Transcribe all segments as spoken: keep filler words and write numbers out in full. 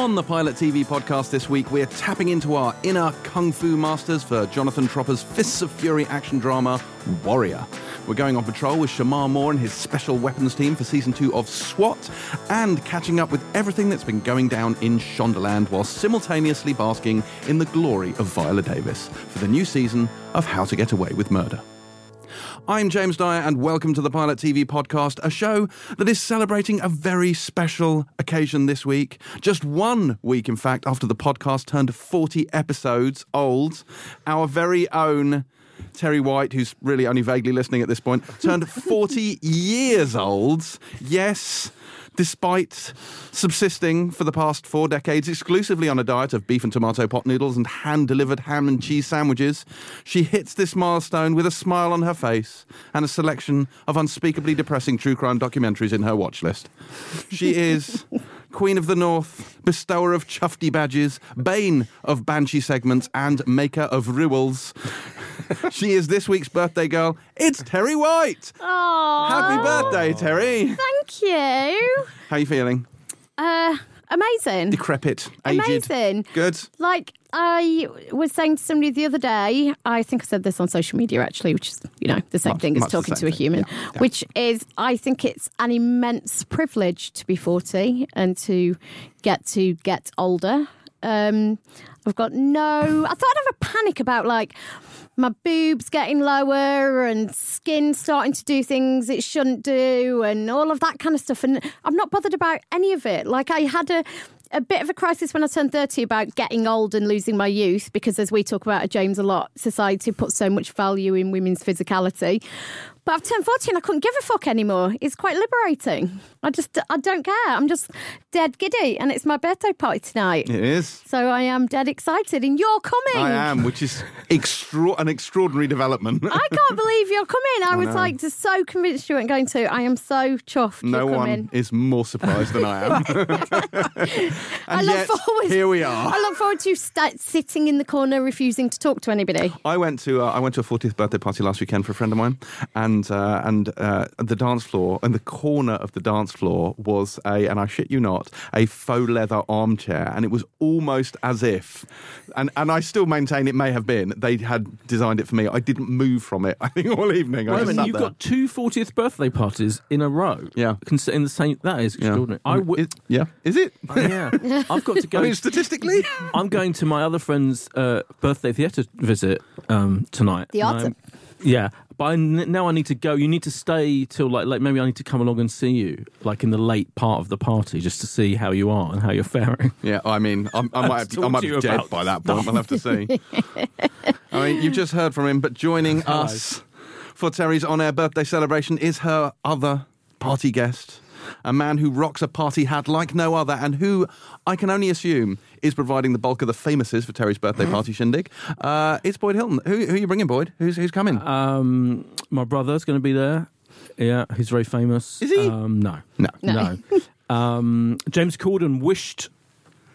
On the Pilot T V podcast this week, we're tapping into our inner kung fu masters for Jonathan Tropper's Fists of Fury action drama, Warrior. We're going on patrol with Shemar Moore and his special weapons team for season two of SWAT, and catching up with everything that's been going down in Shondaland while simultaneously basking in the glory of Viola Davis for the new season of How to Get Away with Murder. I'm James Dyer, and welcome to the Pilot T V Podcast, a show that is celebrating a very special occasion this week. Just one week, in fact, after the podcast turned forty episodes old, our very own Terry White, who's really only vaguely listening at this point, turned forty years old. Yes, despite subsisting for the past four decades exclusively on a diet of beef and tomato pot noodles and hand-delivered ham and cheese sandwiches, she hits this milestone with a smile on her face and a selection of unspeakably depressing true crime documentaries in her watch list. She is Queen of the North, bestower of Chufty badges, bane of banshee segments, and maker of rules. She is this week's birthday girl. It's Terry White. Aww. Happy birthday, Terry. Thank you. How are you feeling? Uh, amazing. Decrepit. Aged. Amazing. Good. Like I was saying to somebody the other day, I think I said this on social media actually, which is, you know, the same much, thing as talking to a human, yeah. Yeah. Which is, I think it's an immense privilege to be forty and to get to get older. Um, I've got no... I thought I'd have a panic about, like, my boobs getting lower and skin starting to do things it shouldn't do and all of that kind of stuff. And I'm not bothered about any of it. Like, I had a, a bit of a crisis when I turned thirty about getting old and losing my youth because, as we talk about at James a lot, society puts so much value in women's physicality. But I've turned forty and I couldn't give a fuck anymore. It's quite liberating. I just, I don't care. I'm just dead giddy, and it's my birthday party tonight. It is. So I am dead excited, and you're coming. I am, which is extra- an extraordinary development. I can't believe you're coming. I, I was know. like just so convinced you weren't going to. I am so chuffed. No you're coming. One is more surprised than I am. and I look yet, forward. Here we are. I look forward to you st- sitting in the corner, refusing to talk to anybody. I went to, uh, I went to a fortieth birthday party last weekend for a friend of mine, and. And, uh, and uh, the dance floor, and the corner of the dance floor was a, and I shit you not, a faux leather armchair. And it was almost as if, and, and I still maintain it may have been, they had designed it for me. I didn't move from it, I think, all evening. I Roman, you've there. got two fortieth birthday parties in a row. Yeah. In the same, that is extraordinary. Yeah. I w- is, yeah. Is it? Uh, yeah. I've got to go. I mean, statistically? I'm going to my other friend's uh, birthday theatre visit um, tonight. The autumn. Yeah, but I, now I need to go. You need to stay till like, like maybe I need to come along and see you, like in the late part of the party, just to see how you are and how you're faring. Yeah, I mean, I'm, I might, have, I might be dead by that point. I'll have to see. I mean, you've just heard from him, but joining Hello. us for Terry's on-air birthday celebration is her other party guest, a man who rocks a party hat like no other, and who I can only assume is providing the bulk of the famouses for Terry's birthday party shindig. Uh, it's Boyd Hilton. Who, who are you bringing, Boyd? Who's who's coming? Um, my brother's going to be there. Yeah, he's very famous. Is he? Um, no. No. No. no. um, James Corden wished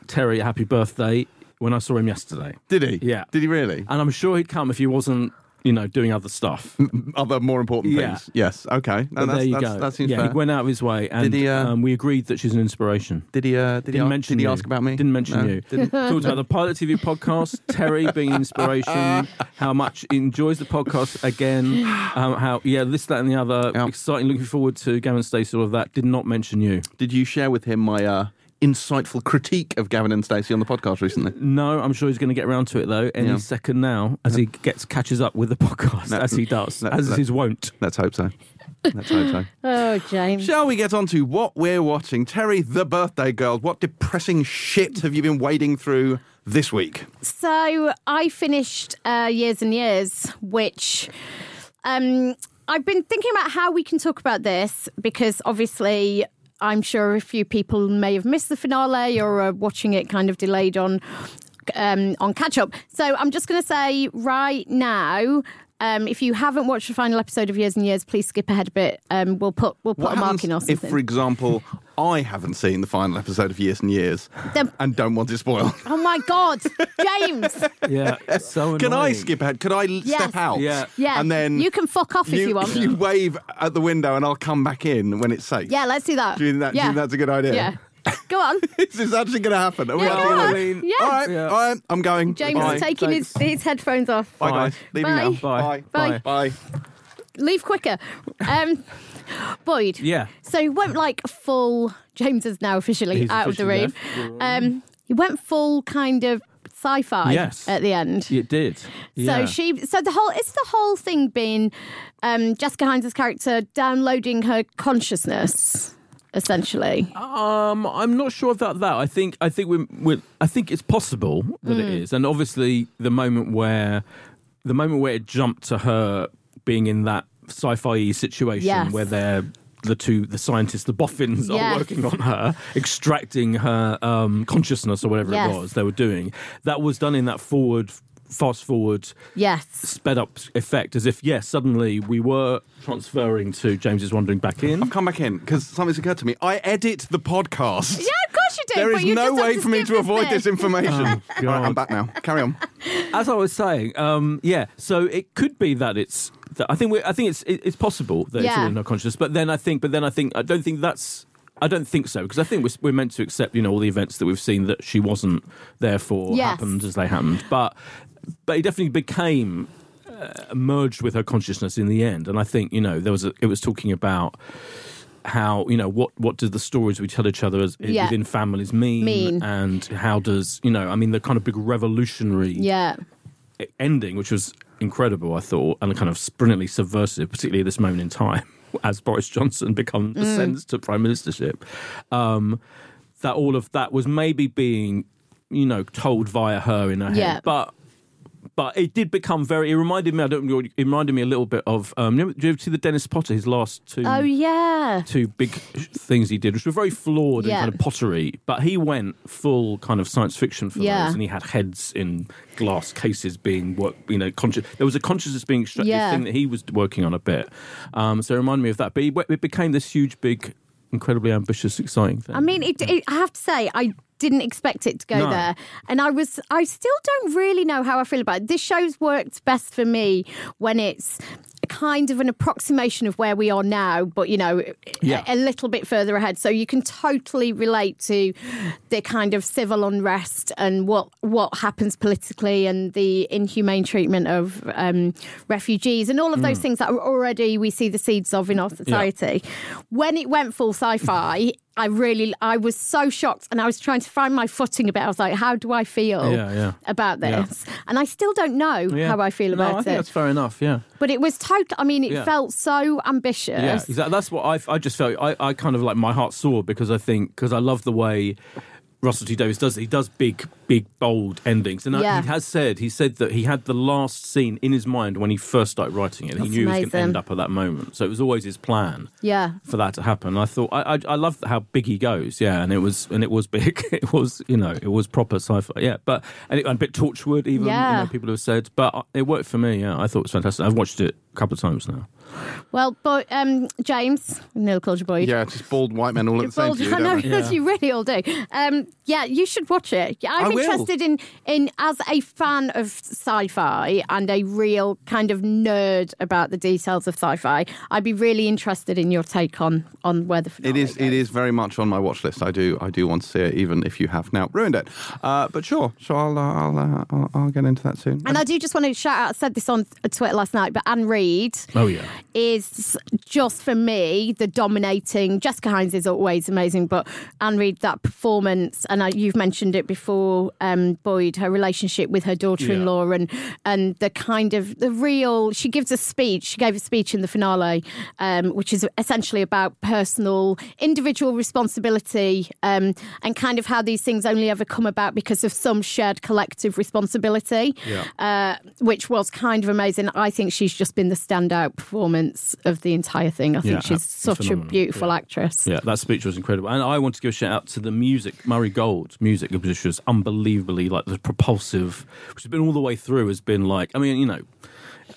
Terry a happy birthday when I saw him yesterday. Did he? Yeah. Did he really? And I'm sure he'd come if he wasn't, you know, doing other stuff. Other more important yeah. things. Yes. Okay. No, that's, there you that's, go. That seems yeah, fair. He went out of his way, and did he, uh, um, we agreed that she's an inspiration. Did he, uh, did he, did he ask about me? Didn't mention no, you. Didn't. Talked about the Pilot T V podcast, Terry being an inspiration, how much he enjoys the podcast again, um, how, yeah, this, that, and the other. Yeah. Exciting, looking forward to Gavin Stacey, all of that. Did not mention you. Did you share with him my... Uh, insightful critique of Gavin and Stacey on the podcast recently? No, I'm sure he's going to get around to it though any yeah. second now, as he gets catches up with the podcast, no, as he does, no, as no, his wont. Let's hope so. Let's hope so. Oh, James. Shall we get on to what we're watching? Terry, the birthday girl, what depressing shit have you been wading through this week? So I finished uh, Years and Years, which... Um, I've been thinking about how we can talk about this, because obviously... I'm sure a few people may have missed the finale or are watching it kind of delayed on um, on catch-up. So I'm just going to say right now, um, if you haven't watched the final episode of Years and Years, please skip ahead a bit. Um, we'll put we'll put a mark in or something. If, for example, I haven't seen the final episode of Years and Years the... and don't want it spoiled. Oh, my God. James. Yeah, it's so annoying. Can I skip ahead? Could I yes. step out? Yeah. yeah. And then you can fuck off you, if you want. You wave at the window and I'll come back in when it's safe. Yeah, let's do that. Do you think, that, yeah. do you think that's a good idea? Yeah. Go on. This is actually going to happen. Are we yeah, go on. Mean, yeah. All right, yeah. all right, I'm going. James Bye. Is taking his, his headphones off. Bye, guys. Leave Bye. Now. Bye. Bye. Bye. Bye. Leave quicker. Um, Boyd. Yeah. So you went like full... James is now officially He's out officially of the room. Um, you went full kind of sci-fi yes. at the end. It did. Yeah. So she... So the whole... It's the whole thing being um, Jessica Hynes' character downloading her consciousness... Essentially, um, I'm not sure about that. I think I think we're, we're I think it's possible that mm. it is, and obviously the moment where the moment where it jumped to her being in that sci-fi situation yes. where they're the two the scientists, the boffins, yes. are working on her, extracting her um, consciousness or whatever yes. it was they were doing. That was done in that forward. Fast forward, yes, sped up effect, as if yes, yeah, suddenly we were transferring to James's wandering back in. I've come back in because something's occurred to me. I edit the podcast. Yeah, of course you do. There but is no way for me to avoid bit. This information. Oh, God. Right, I'm back now. Carry on. As I was saying, um, yeah. So it could be that it's. That I think we. I think it's. It, it's possible that yeah. it's all in our consciousness. But then I think. But then I think. I don't think that's. I don't think so, because I think we're, we're meant to accept, you know, all the events that we've seen that she wasn't, therefore yes. happened as they happened. But but it definitely became uh, merged with her consciousness in the end. And I think, you know, there was a, it was talking about how, you know, what what do the stories we tell each other as, yeah. within families mean, mean, and how does, you know, I mean, the kind of big revolutionary yeah. ending, which was incredible, I thought, and kind of brilliantly subversive, particularly at this moment in time. As Boris Johnson becomes mm. ascends to prime ministership, um, that all of that was maybe being, you know, told via her in her yeah. head. But but it did become very. It reminded me. I don't. It reminded me a little bit of. Um, do you ever see the Dennis Potter? His last two. Oh yeah. Two big things he did, which were very flawed yeah. and kind of pottery. But he went full kind of science fiction for yeah. those, and he had heads in glass cases being work. You know, conscious. There was a consciousness being extracted yeah. thing that he was working on a bit. Um, so it reminded me of that. But he, it became this huge, big, incredibly ambitious, exciting thing. I mean, it, it, I have to say, I. Didn't expect it to go no. there. And I was, I still don't really know how I feel about it. This show's worked best for me when it's kind of an approximation of where we are now, but, you know, yeah. a, a little bit further ahead. So you can totally relate to the kind of civil unrest and what, what happens politically and the inhumane treatment of um, refugees and all of those mm. things that are already we see the seeds of in our society. Yeah. When it went full sci-fi, I really, I was so shocked and I was trying to find my footing a bit. I was like, how do I feel yeah, yeah. about this? Yeah. And I still don't know yeah. how I feel about it. No, I think it. That's fair enough, yeah. But it was total, I mean, it yeah. felt so ambitious. Yeah, exactly. That's what I, I just felt, I, I kind of like, my heart soared because I think, because I love the way Russell T Davies does, he does big, big, bold endings. And yeah. I, he has said, he said that he had the last scene in his mind when he first started writing it. That's he knew amazing. He was going to end up at that moment. So it was always his plan yeah. for that to happen. And I thought, I, I, I love how big he goes. Yeah. And it was, and it was big. It was, you know, it was proper sci-fi. Yeah. But, and, it, and a bit Torchwood even, yeah. you know, people have said. But it worked for me. Yeah. I thought it was fantastic. I've watched it a couple of times now. Well, but um, James, Neil Culture Boyd. Yeah, just bald white men all at the same time. I know, because you really all do. Um, yeah, you should watch it. I'm I interested in, in, as a fan of sci-fi and a real kind of nerd about the details of sci-fi, I'd be really interested in your take on, on where the finale It is. Goes. It is very much on my watch list. I do I do want to see it, even if you have now ruined it. Uh, but sure, sure, I'll, uh, I'll, uh, I'll, I'll get into that soon. And I do just want to shout out, I said this on Twitter last night, but Anne Reid... Oh, yeah. is just for me the dominating. Jessica Hynes is always amazing, but Anne Reid, that performance, and I, you've mentioned it before, um, Boyd, her relationship with her daughter-in-law yeah. and and the kind of the real. She gives a speech. She gave a speech in the finale, um, which is essentially about personal, individual responsibility, um, and kind of how these things only ever come about because of some shared collective responsibility, yeah. uh, which was kind of amazing. I think she's just been the standout performance of the entire thing. I think yeah, she's such phenomenal. A beautiful yeah. actress. Yeah, that speech was incredible. And I want to give a shout out to the music, Murray Gold music, which was unbelievably, like, the propulsive, which has been all the way through, has been like, I mean, you know,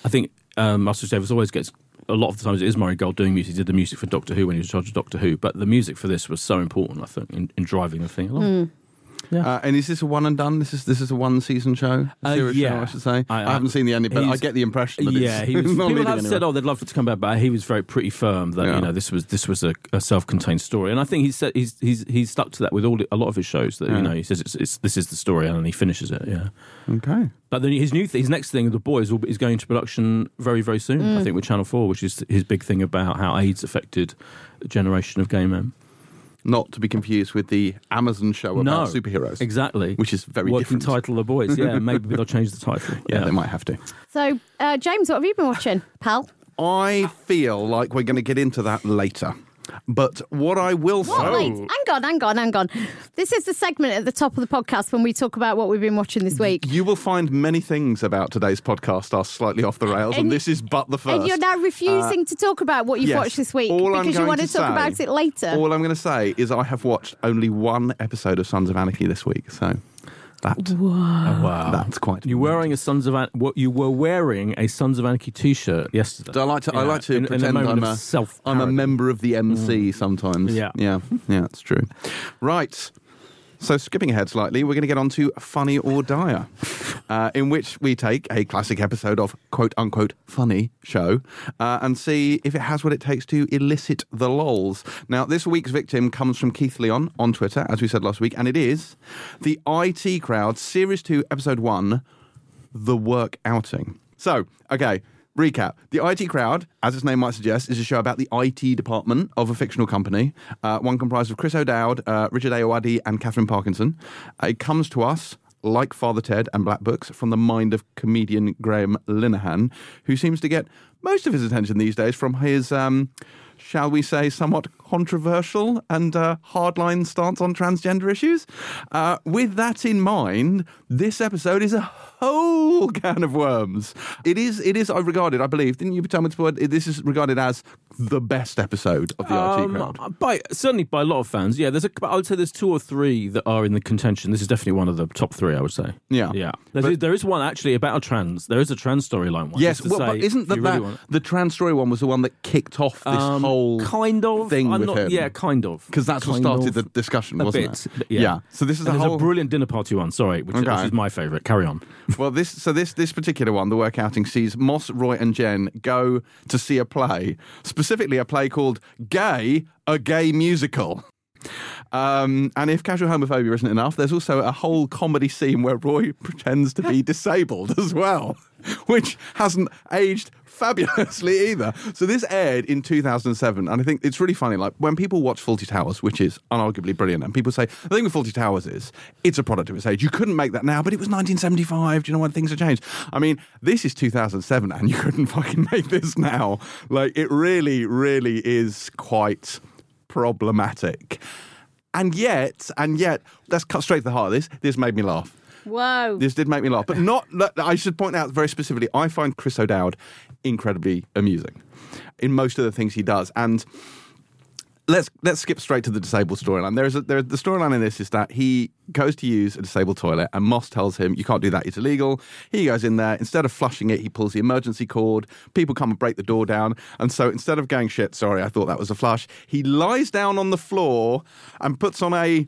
I think um, Russell Davies always gets, a lot of the times it is Murray Gold doing music. He did the music for Doctor Who when he was in charge of Doctor Who, but the music for this was so important, I think, in, in driving the thing along. Mm. Yeah. Uh, and is this a one and done? This is this is a one season show, a series uh, yeah. show, I should say. I, I, I haven't seen the end, but I get the impression that yeah, it's he was, not people have said, "Oh, they'd love for it to come back," but he was very pretty firm that yeah. you know this was this was a, a self-contained story, and I think he said he's he's he's stuck to that with all the, a lot of his shows. That yeah. you know he says it's, it's this is the story, and then he finishes it. Yeah. Okay. But then his new th- his next thing, The Boys, will be, is going into production very very soon. Mm. I think with Channel Four, which is his big thing about how AIDS affected a generation of gay men. Not to be confused with the Amazon show about no, superheroes. Exactly. Which is very Working different. Working title, The Boys. Yeah, maybe they'll change the title. Yeah, yeah. They might have to. So, uh, James, what have you been watching, pal? I feel like we're going to get into that later. But what I will say... Oh. Hang on, hang on, hang on. This is the segment at the top of the podcast when we talk about what we've been watching this week. You will find many things about today's podcast are slightly off the rails, and, and this is but the first. And you're now refusing uh, to talk about what you've yes, watched this week because you want to, to talk say, about it later. All I'm going to say is I have watched only one episode of Sons of Anarchy this week, so... That. Wow. Oh, wow. That's quite. You were wearing a Sons of An- what you were wearing a Sons of Anarchy t-shirt yesterday. Do I like to yeah. I like to in, pretend in a I'm a self I'm a member of the M C mm. sometimes. Yeah. Yeah. Yeah, that's true. Right. So skipping ahead slightly, we're going to get on to Funny or Dire, uh, in which we take a classic episode of quote-unquote funny show uh, and see if it has what it takes to elicit the lols. Now, this week's victim comes from Keith Leon on Twitter, as we said last week, and it is The I T Crowd, Series two, Episode one, The Work Outing. So, okay... Recap. The I T Crowd, as its name might suggest, is a show about the I T department of a fictional company, uh, one comprised of Chris O'Dowd, uh, Richard Ayoade and Catherine Parkinson. Uh, it comes to us, like Father Ted and Black Books, from the mind of comedian Graham Linehan, who seems to get most of his attention these days from his, um, shall we say, somewhat controversial and uh, hardline stance on transgender issues. Uh, with that in mind, this episode is a whole can of worms. It is, it is. I regard it, I believe, didn't you tell me before, this is regarded as the best episode of the um, I T Crowd? By, certainly by a lot of fans, yeah. There's a, I would say there's two or three that are in the contention. This is definitely one of the top three, I would say. Yeah. yeah. But, there is one actually about a trans. There is a trans storyline one. Yes, well, say, but isn't that, really that the trans story one was the one that kicked off this um, whole kind of thing? I'm with not, him. Yeah, kind of. Because that's kind what started the discussion, wasn't bit, it? Yeah. yeah. So this is a whole... a brilliant dinner party one, sorry, which okay. is my favourite. Carry on. Well, this so this this particular one, The Work Outing, sees Moss, Roy and Jen go to see a play, specifically a play called Gay, a Gay Musical. Um, and if casual homophobia isn't enough, there's also a whole comedy scene where Roy pretends to be disabled as well, which hasn't aged fabulously either. So this aired in two thousand seven, and I think it's really funny. Like, when people watch Fawlty Towers, which is unarguably brilliant, and people say, the thing with Fawlty Towers is, it's a product of its age. You couldn't make that now, but it was nineteen seventy-five. Do you know when things have changed? I mean, this is two thousand seven, and you couldn't fucking make this now. Like, it really, really is quite... problematic. And yet, and yet, let's cut straight to the heart of this. This made me laugh. Whoa. This did make me laugh. But not, I should point out very specifically, I find Chris O'Dowd incredibly amusing in most of the things he does. And let's let's skip straight to the disabled storyline. There is a, there, the storyline in this is that he goes to use a disabled toilet and Moss tells him, you can't do that, it's illegal. He goes in there. Instead of flushing it, he pulls the emergency cord. People come and break the door down. And so instead of going, shit, sorry, I thought that was a flush, he lies down on the floor and puts on a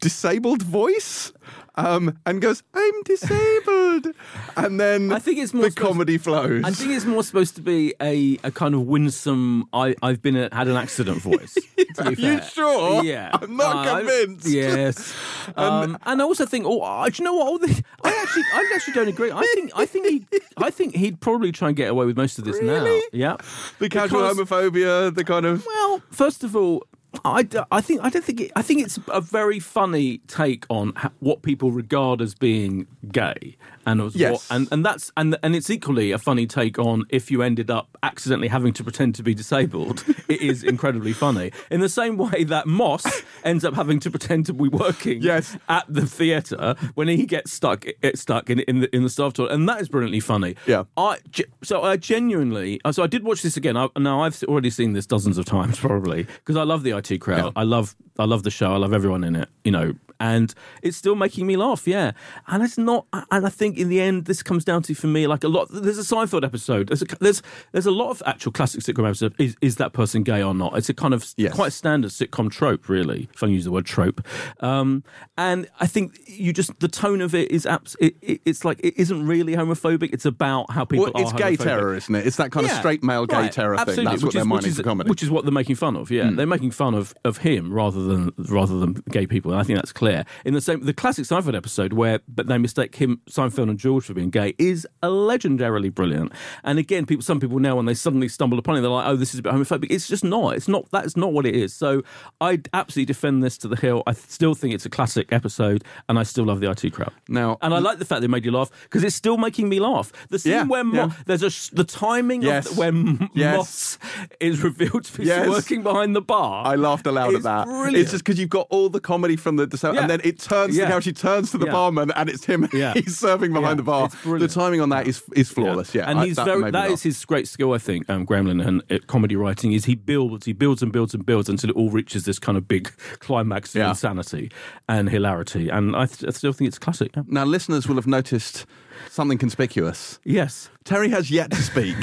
disabled voice um, and goes, I'm disabled. And then I think it's more the comedy to, flows. I think it's more supposed to be a, a kind of winsome, I, I've been a, had an accident voice. Are you sure? Yeah. I'm not uh, convinced. I, yes. and, um, and I also think, oh, uh, do you know what? All the, I actually I actually don't agree. I think I think he I think he'd probably try and get away with most of this really? now. Yeah. The casual because, homophobia, the kind of... Well, first of all, I, I think I don't think it, I think it's a very funny take on ha- what people regard as being gay, and was yes. what, and and that's and and it's equally a funny take on if you ended up accidentally having to pretend to be disabled. It is incredibly funny. In the same way that Moss ends up having to pretend to be working yes. at the theatre when he gets stuck gets stuck in in the in the staff toilet, and that is brilliantly funny. Yeah. I so I genuinely so I did watch this again. I, now I've already seen this dozens of times probably because I love the I T Crowd. Yeah. I love I love the show. I love everyone in it. You know, and it's still making me laugh. Yeah, and it's not. And I think in the end, this comes down to for me like a lot. There's a Seinfeld episode. There's a, there's there's a lot of actual classic sitcom episodes. Is is that person gay or not? It's a kind of yes. quite a standard sitcom trope, really. If I can use the word trope. Um, and I think you just the tone of it is abs- it, it, it's like it isn't really homophobic. It's about how people. Well, it's are gay homophobic. Terror, isn't it? It's that kind yeah, of straight male right, gay terror absolutely. Thing. That's which what is, they're mining for comedy, which is what they're making fun of. Yeah, mm. they're making fun of, of him rather than rather than gay people. And I think that's clear. In the same, the classic Seinfeld episode where but they mistake him, Seinfeld and George for being gay is legendarily brilliant. And again, people, some people now when they suddenly stumble upon it, they're like, "Oh, this is a bit homophobic." It's just not. It's not. That's not what it is. So I absolutely defend this to the hill. I still think it's a classic episode, and I still love the I T Crowd. Now, and I like the fact they made you laugh because it's still making me laugh. The scene yeah, where Mo- yeah. there's a the timing yes. of the, when yes. Moss is revealed to be yes. working behind the bar. I laughed aloud at that. Brilliant. It's just because you've got all the comedy from the, the yeah. and then it turns. Yeah. The couch, he turns to the yeah. barman, and it's him. Yeah. He's serving behind yeah. the bar. The timing on that is is flawless. Yeah, yeah. and I, he's that, very, that is his great skill, I think. Um, Graham Linehan at comedy writing is he builds, he builds and builds and builds until it all reaches this kind of big climax of yeah. insanity and hilarity. And I, th- I still think it's classic. Yeah. Now, listeners will have noticed something conspicuous. Yes, Terry has yet to speak.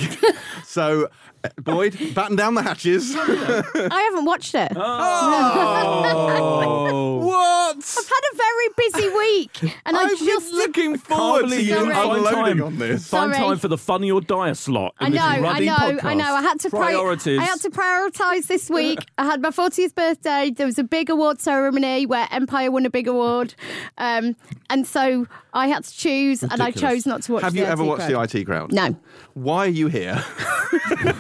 So, Boyd, batten down the hatches. I haven't watched it. Oh, what? I've had a very busy week, and I've been just looking forward to you unloading on this. Find time for the funny or dire slot. In I know, this ruddy I know, podcast. I know. I had to prioritize. I had to prioritize this week. I had my fortieth birthday. There was a big award ceremony where Empire won a big award, um, and so I had to choose, ridiculous. And I chose not to watch. Have you ever watched the I T Crowd? No. Why are you here? Says the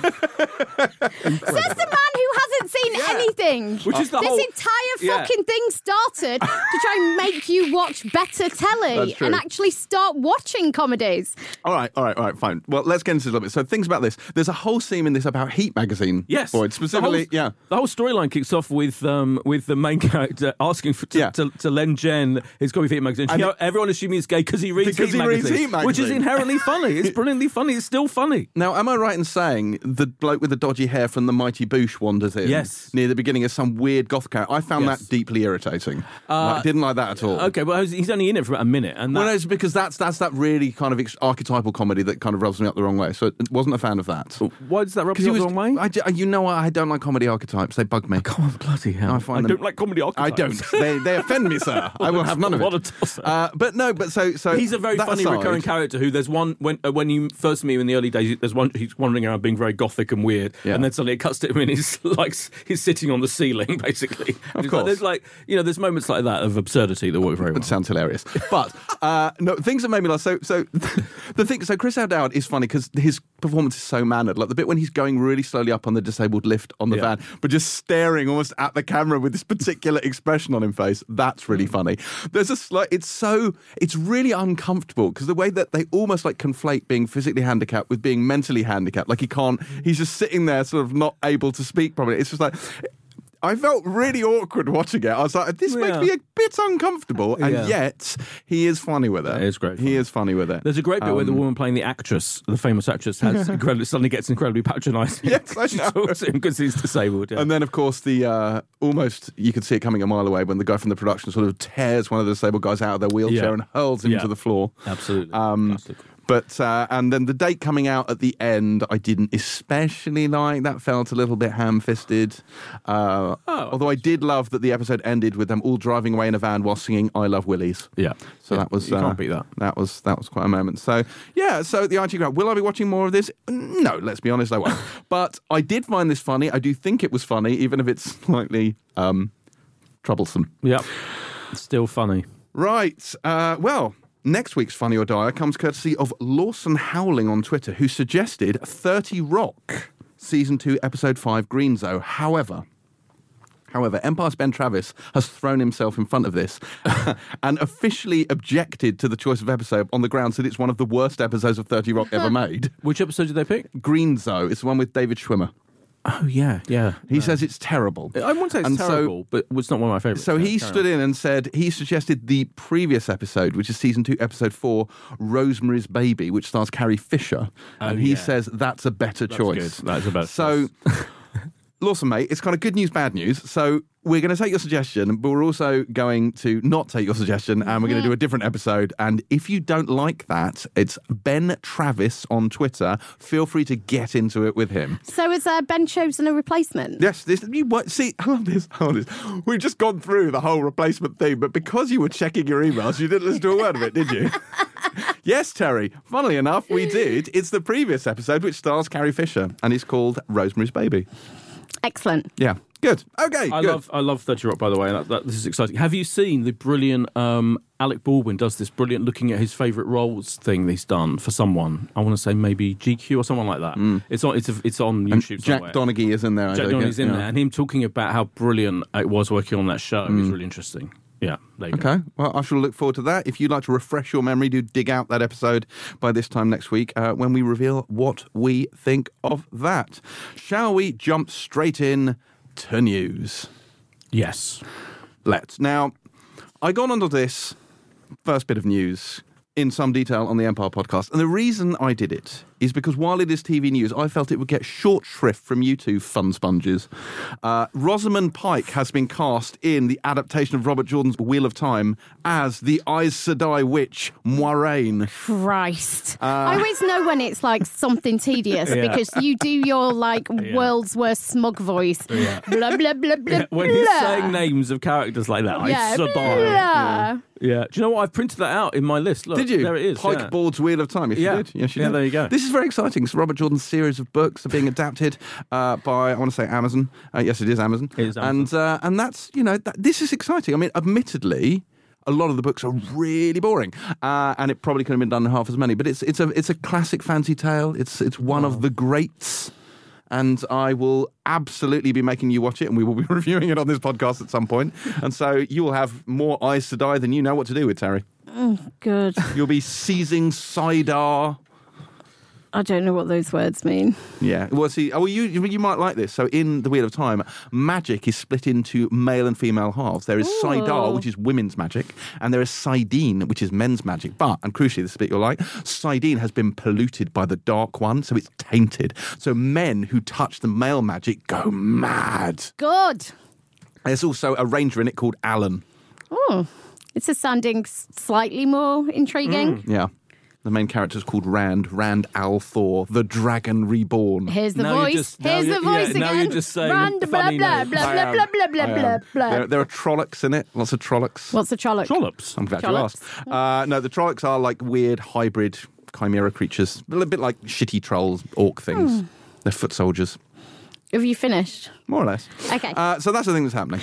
man who hasn't seen yeah. anything. Which is the this whole, entire yeah. fucking thing started to try and make you watch better telly and actually start watching comedies. All right, all right, all right, fine. Well, let's get into it a little bit. So, things about this. There's a whole theme in this about Heat magazine. Yes, Boyd, specifically. The whole, yeah, the whole storyline kicks off with um, with the main character asking for, to, yeah. to, to lend Jen his copy of Heat magazine. She, it, everyone assuming he's gay because he reads because Heat he magazine, reads Heat magazine, which is inherently funny. It's brilliantly funny. It's still funny. Now, am I right in saying the bloke with the dodgy hair from The Mighty Boosh wanders in yes. near the beginning as some weird goth character? I found yes. that deeply irritating. Uh, I didn't like that at all. Okay, well, he's only in it for about a minute. And that... Well, no, it's because that's that's that really kind of archetypal comedy that kind of rubs me up the wrong way. So I wasn't a fan of that. Why does that rub you up was, the wrong way? I just, you know, I don't like comedy archetypes. They bug me. Come on, bloody hell. I, find I don't them... like comedy archetypes. I don't. They, they offend me, sir. I will have none of it. What a tosser. Uh, but no, but so... so he's a very funny aside, recurring character who there's one... When uh, when you first meet him in the early days, there's one he's wandering around being very gothic and weird, yeah. and then suddenly it cuts to him and he's like he's sitting on the ceiling, basically. Of course, like, there's like you know, there's moments like that of absurdity that work very well. It sounds hilarious, but uh, no things that made me laugh. So, so the thing, so Chris O'Dowd is funny because his performance is so mannered. Like the bit when he's going really slowly up on the disabled lift on the yeah. van, but just staring almost at the camera with this particular expression on his face. That's really funny. There's a slight. It's so it's really uncomfortable because the way that they almost like conflate being physically handicapped with being mentally handicapped. Like he can't. He's just sitting there, sort of not able to speak properly. It's just like I felt really awkward watching it. I was like, this yeah. makes me a bit uncomfortable, and yeah. yet he is funny with it. It is great. Fun. He is funny with it. There's a great bit um, where the woman playing the actress, the famous actress, has incredibly, suddenly gets incredibly patronising. Yes, I she know. Talks to him because he's disabled. Yeah. And then, of course, the uh, almost you could see it coming a mile away when the guy from the production sort of tears one of the disabled guys out of their wheelchair yeah. and hurls him yeah. to the floor. Absolutely. Um, Absolutely. But uh, and then the date coming out at the end, I didn't especially like. That felt a little bit ham-fisted. Uh, oh, although I did love that the episode ended with them all driving away in a van while singing "I Love Willies." Yeah, so yeah, that was you uh, can't beat that. That was that was quite a moment. So yeah, so the I T Crowd. Will I be watching more of this? No, let's be honest, I won't. But I did find this funny. I do think it was funny, even if it's slightly um, troublesome. Yeah, it's still funny. Right. Uh, well. Next week's Funny or Dire comes courtesy of Lawson Howling on Twitter, who suggested thirty Rock, Season two, Episode five, Green Zone. However, however, Empire's Ben Travis has thrown himself in front of this and officially objected to the choice of episode on the grounds that it's one of the worst episodes of thirty Rock ever made. Which episode did they pick? Green Zone. It's the one with David Schwimmer. Oh, yeah, yeah. He uh, says it's terrible. I wouldn't say it's and terrible, so, but it's not one of my favourites. So he stood in and said, he suggested the previous episode, which is Season two, Episode four, Rosemary's Baby, which stars Carrie Fisher. Oh, and he yeah. says that's a better that's choice. Good. That's a better so, choice. So... Lawson, mate, it's kind of good news, bad news. So we're going to take your suggestion, but we're also going to not take your suggestion, and we're going to do a different episode. And if you don't like that, it's Ben Travis on Twitter. Feel free to get into it with him. So has uh, Ben chosen a replacement? Yes. This, you, what, see, I love this. I love this. We've just gone through the whole replacement thing, but because you were checking your emails, you didn't listen to a word of it, did you? Yes, Terry. Funnily enough, we did. It's the previous episode, which stars Carrie Fisher, and it's called Rosemary's Baby. Excellent. Yeah. Good. Okay. I good. love I love thirty Rock, by the way. That, that, this is exciting. Have you seen the brilliant um, Alec Baldwin does this brilliant looking at his favourite roles thing he's done for someone? I want to say maybe G Q or someone like that. Mm. It's on it's a, it's on YouTube and somewhere. Jack Donaghy is in there. Jack Donaghy's in yeah. there. And him talking about how brilliant it was working on that show mm. is really interesting. Yeah, there you okay. go. Well, I shall look forward to that. If you'd like to refresh your memory, do dig out that episode by this time next week uh, when we reveal what we think of that. Shall we jump straight in to news? Yes. Let's. Now, I got onto this first bit of news in some detail on the Empire podcast, and the reason I did it is because while it is T V news, I felt it would get short shrift from you two fun sponges. Uh, Rosamund Pike has been cast in the adaptation of Robert Jordan's Wheel of Time as the Aes Sedai witch, Moiraine. Christ. Uh, I always know when it's like something tedious yeah. because you do your like yeah. world's worst smug voice. Yeah. Blah, blah, blah, blah, yeah. When he's saying names of characters like that, yeah. Aes Sedai. Blah. Yeah. Yeah. Do you know what? I've printed that out in my list. Look, did you? There it is. Pike yeah. Board's Wheel of Time. Yes, yeah. you did. Yes, you yeah, did. There you go. This is very exciting. So Robert Jordan's series of books are being adapted uh, by, I want to say, Amazon. Uh, yes, it is Amazon. It is Amazon. And, uh, and that's, you know, that, this is exciting. I mean, admittedly, a lot of the books are really boring, uh, and it probably could have been done in half as many. But it's it's a it's a classic fantasy tale. It's it's one oh. of the greats. And I will absolutely be making you watch it, and we will be reviewing it on this podcast at some point. And so you will have more Aes Sedai than you know what to do with, Terry. Oh, good. You'll be seizing Sidar. I don't know what those words mean. Yeah. Well, see, oh, you you might like this. So in The Wheel of Time, magic is split into male and female halves. There is Ooh. Sidar, which is women's magic, and there is Sidene, which is men's magic. But, and crucially, this is a bit you'll like, Sidene has been polluted by the Dark One, so it's tainted. So men who touch the male magic go mad. Good. There's also a ranger in it called Alan. Oh, it's just sounding slightly more intriguing. Mm. Yeah. The main character's called Rand, Rand Althor, the Dragon Reborn. Here's the now voice. Just, Here's the voice yeah, again. Now you're just saying Rand, blah, blah, blah, blah, blah, blah, blah, blah, blah. There, there are Trollocs in it. Lots of Trollocs. What's a Trolloc? Trollops. I'm glad Trollops. you asked. Uh, no, the Trollocs are like weird hybrid chimera creatures. A little bit like shitty trolls, orc things. Hmm. They're foot soldiers. Have you finished? More or less. Okay. Uh, so that's the thing that's happening.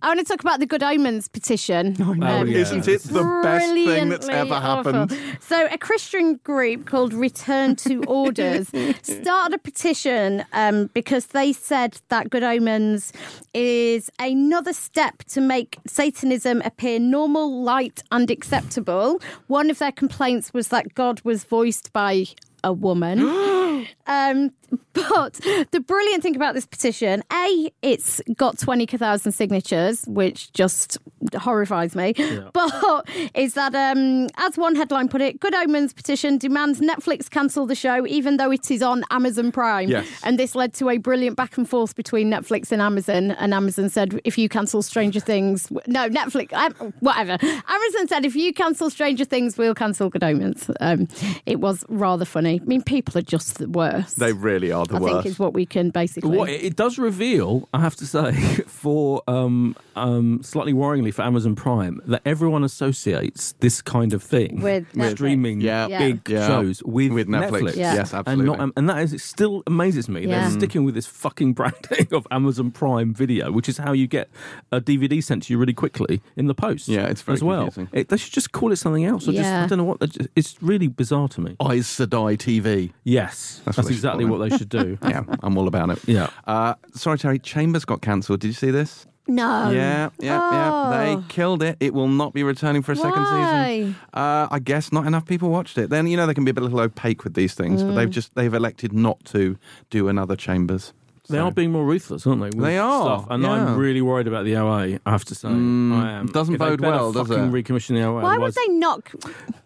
I want to talk about the Good Omens petition. Oh, no. um, yeah. Isn't it the best thing that's ever awful. happened? So a Christian group called Return to Orders started a petition um, because they said that Good Omens is another step to make Satanism appear normal, light and acceptable. One of their complaints was that God was voiced by a woman. um, but the brilliant thing about this petition, A, it's got twenty thousand signatures, which just horrifies me, yeah. but is that, um, as one headline put it, Good Omens petition demands Netflix cancel the show even though it is on Amazon Prime. Yes. And this led to a brilliant back and forth between Netflix and Amazon, and Amazon said, if you cancel Stranger Things... No, Netflix, um, whatever. Amazon said, if you cancel Stranger Things, we'll cancel Good Omens. Um, it was rather funny. I mean, people are just the worst. They really are the I worst. I think is what we can basically... Well, it does reveal, I have to say, for um, um, slightly worryingly for Amazon Prime, that everyone associates this kind of thing with streaming yeah. big yeah. shows with, with Netflix. Netflix. Yeah. Yes, absolutely. And, not, um, and that is, it still amazes me. Yeah. They're sticking with this fucking branding of Amazon Prime Video, which is how you get a D V D sent to you really quickly in the post. Yeah, it's very as well. It, they should just call it something else. Or yeah. just, I don't know what... Just, it's really bizarre to me. Aes Sedai T V. Yes, that's, that's what exactly what they should do. Yeah, I'm all about it. Yeah. Uh, sorry, Terry, Chambers got cancelled. Did you see this? No. Yeah, yeah, oh. yeah. They killed it. It will not be returning for a second Why? season. Uh, I guess not enough people watched it. Then, you know, they can be a little opaque with these things, mm. but they've just, they've elected not to do another Chambers. So They so. are being more ruthless, aren't they? With they are. Stuff. And yeah. I'm really worried about the O A, I have to say. Mm, I am. Doesn't if bode well, does it? Recommission the O A. Why would they not?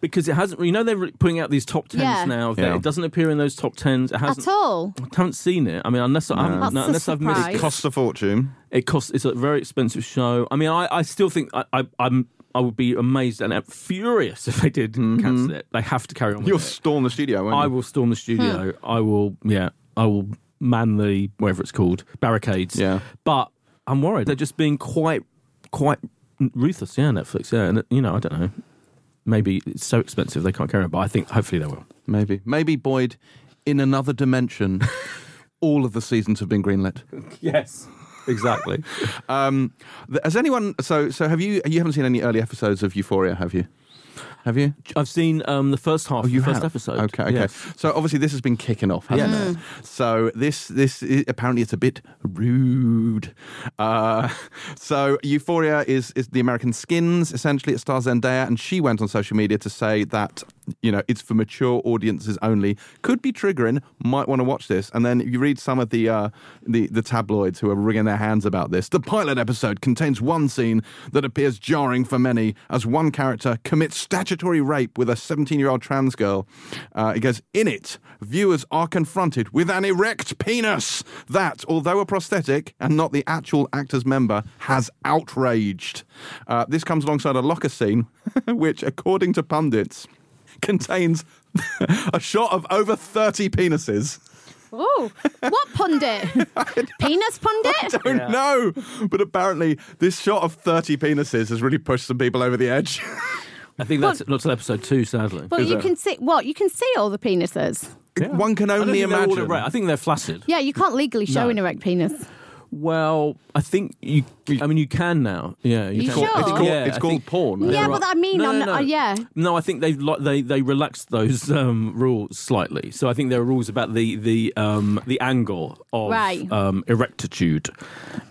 Because it hasn't, you know, they're putting out these top tens yeah. now. Yeah. It doesn't appear in those top tens. It hasn't, At all? I haven't seen it. I mean, unless, I haven't, no, unless I've missed it. It costs a fortune. It costs, it's a very expensive show. I mean, I, I still think I, I, I'm... I would be amazed and furious if they did mm-hmm. cancel it. They have to carry on with You'll it. You'll storm the studio, won't you? I will storm the studio. Hmm. I will, yeah, I will man the, whatever it's called, barricades. Yeah. But I'm worried. They're just being quite, quite ruthless, yeah, Netflix, yeah. And, you know, I don't know. Maybe it's so expensive they can't carry on, but I think hopefully they will. Maybe. Maybe, Boyd, in another dimension, all of the seasons have been greenlit. Yes. Exactly. um, has anyone? So, so have you? You haven't seen any early episodes of Euphoria, have you? Have you? I've seen um, the first half. Oh, you the first have? episode. Okay, okay. Yes. So obviously this has been kicking off, hasn't yeah. it? So this, this is, apparently it's a bit rude. Uh, so Euphoria is is the American Skins. Essentially, it stars Zendaya, and she went on social media to say that, you know, it's for mature audiences only. Could be triggering. Might want to watch this. And then you read some of the uh, the, the tabloids who are wringing their hands about this. The pilot episode contains one scene that appears jarring for many, as one character commits statutory rape with a seventeen-year-old trans girl. Uh, it goes, in it, viewers are confronted with an erect penis that, although a prosthetic and not the actual actor's member, has outraged. Uh, this comes alongside a locker scene, which, according to pundits, contains a shot of over thirty penises. Oh, what pundit? Penis pundit? I don't yeah. know. But apparently this shot of thirty penises has really pushed some people over the edge. I think that's but, not till episode two, sadly. But Is you it? can see what you can see all the penises. Yeah. One can only I imagine. All, right. I think they're flaccid. Yeah, you can't legally show no. an erect penis. Well, I think you. I mean, you can now. Yeah, you, you can. Sure? It's called, yeah, it's called think, porn. Yeah, yeah, but I mean, no, no, no. Uh, yeah. No, I think they've like, they they relaxed those um, rules slightly. So I think there are rules about the the um, the angle of right. um, erectitude,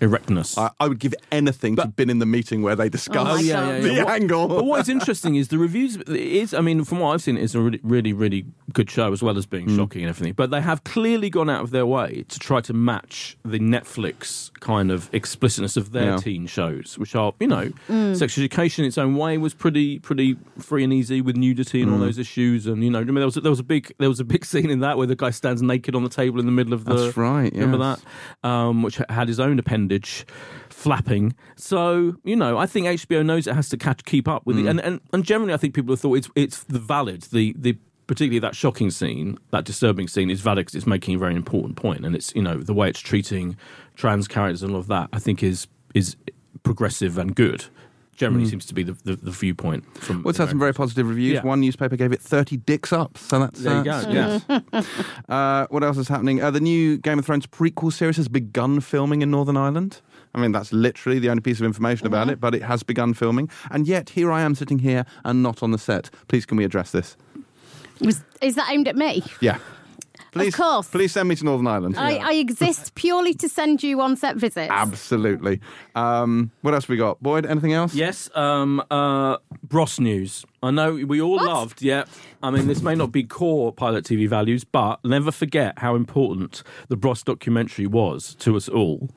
erectness. I, I would give anything but, to have been in the meeting where they discuss oh yeah, yeah, yeah, the yeah. What, angle. But what is interesting is the reviews. It is I mean, from what I've seen, it's a really, really, really good show as well as being mm. shocking and everything. But they have clearly gone out of their way to try to match the Netflix kind of explicitness of their yeah. teen shows, which are, you know, mm. sex education in its own way was pretty pretty free and easy with nudity and mm. all those issues. And, you know, I mean, there was there was a big there was a big scene in that where the guy stands naked on the table in the middle of the that's right remember yes. that um, which had his own appendage flapping. So, you know, I think H B O knows it has to catch, keep up with mm. it, and, and and generally I think people have thought it's it's the valid the the particularly that shocking scene, that disturbing scene, is valid because it's making a very important point, and it's, you know, the way it's treating trans characters and all of that, I think is is progressive and good. Generally mm. seems to be the, the, the viewpoint. From well, it's had some very positive reviews. Yeah. One newspaper gave it thirty dicks up, so that's... There you go, uh, yes. uh, what else is happening? Uh, the new Game of Thrones prequel series has begun filming in Northern Ireland. I mean, that's literally the only piece of information about yeah. it, but it has begun filming. And yet, here I am sitting here and not on the set. Please, can we address this? Was, is that aimed at me? Yeah. Please, of course. Please send me to Northern Ireland. I, yeah. I exist purely to send you on-set visits. Absolutely. Um, what else have we got? Boyd, anything else? Yes. Um, uh, Bros news. I know we all what? loved, yeah. I mean, this may not be core Pilot T V values, but never forget how important the Bros documentary was to us all.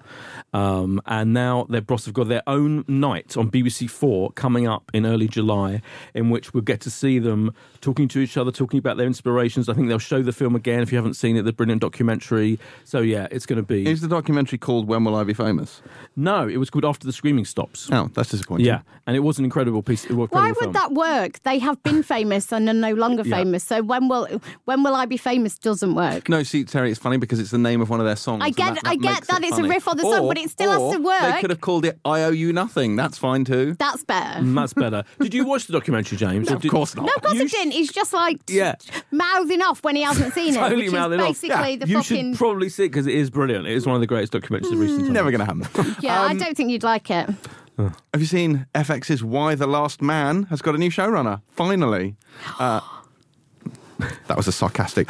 Um, and now their Bros have got their own night on B B C four coming up in early July, in which we'll get to see them talking to each other, talking about their inspirations. I think they'll show the film again if you haven't seen it, the brilliant documentary. So, yeah, it's going to be... Is the documentary called When Will I Be Famous? No, it was called After the Screaming Stops. Oh, that's disappointing. Yeah, and it was an incredible piece. It was incredible Why would film. that work? They have been famous and are no longer famous. Yeah. So when will when will I be famous doesn't work. No, see, Terry, it's funny because it's the name of one of their songs. I get that, that I get that it it's funny. a riff on the or, song, but it still or has to work. They could have called it I Owe You Nothing. That's fine too. That's better. Mm, that's better. Did you watch the documentary, James? No, did, of course not. No, of course you I didn't. He's just like yeah. mouthing off when he hasn't seen totally it. Which mouthing is basically off. Yeah. the you fucking You should probably see it because it is brilliant. It is one of the greatest documentaries of recent times. Never gonna happen. Yeah, um, I don't think you'd like it. Have you seen F X's Why the Last Man has got a new showrunner? Finally. Uh, that was a sarcastic...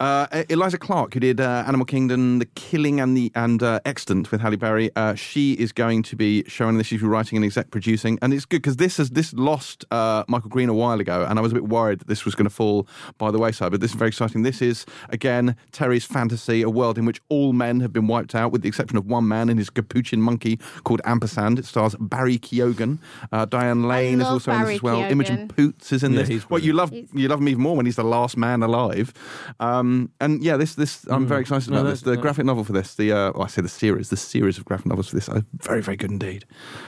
Uh, Eliza Clarke, who did uh, Animal Kingdom, The Killing and the and uh, Extant with Halle Berry, uh, she is going to be showing this. She's writing and exec producing, and it's good because this has this lost uh, Michael Green a while ago, and I was a bit worried that this was going to fall by the wayside. But this is very exciting. This is again Terry's fantasy, a world in which all men have been wiped out, with the exception of one man and his capuchin monkey called Ampersand. It stars Barry Keoghan. Uh, Diane Lane is also Barry in this as well. Keoghan. Imogen Poots is in yeah, this. Well, you love he's... you love him even more when he's the last man alive. Um, Um, and yeah, this this I'm mm. very excited about no, this. The no. graphic novel for this, the uh, well, I say the series, the series of graphic novels for this are very very good indeed.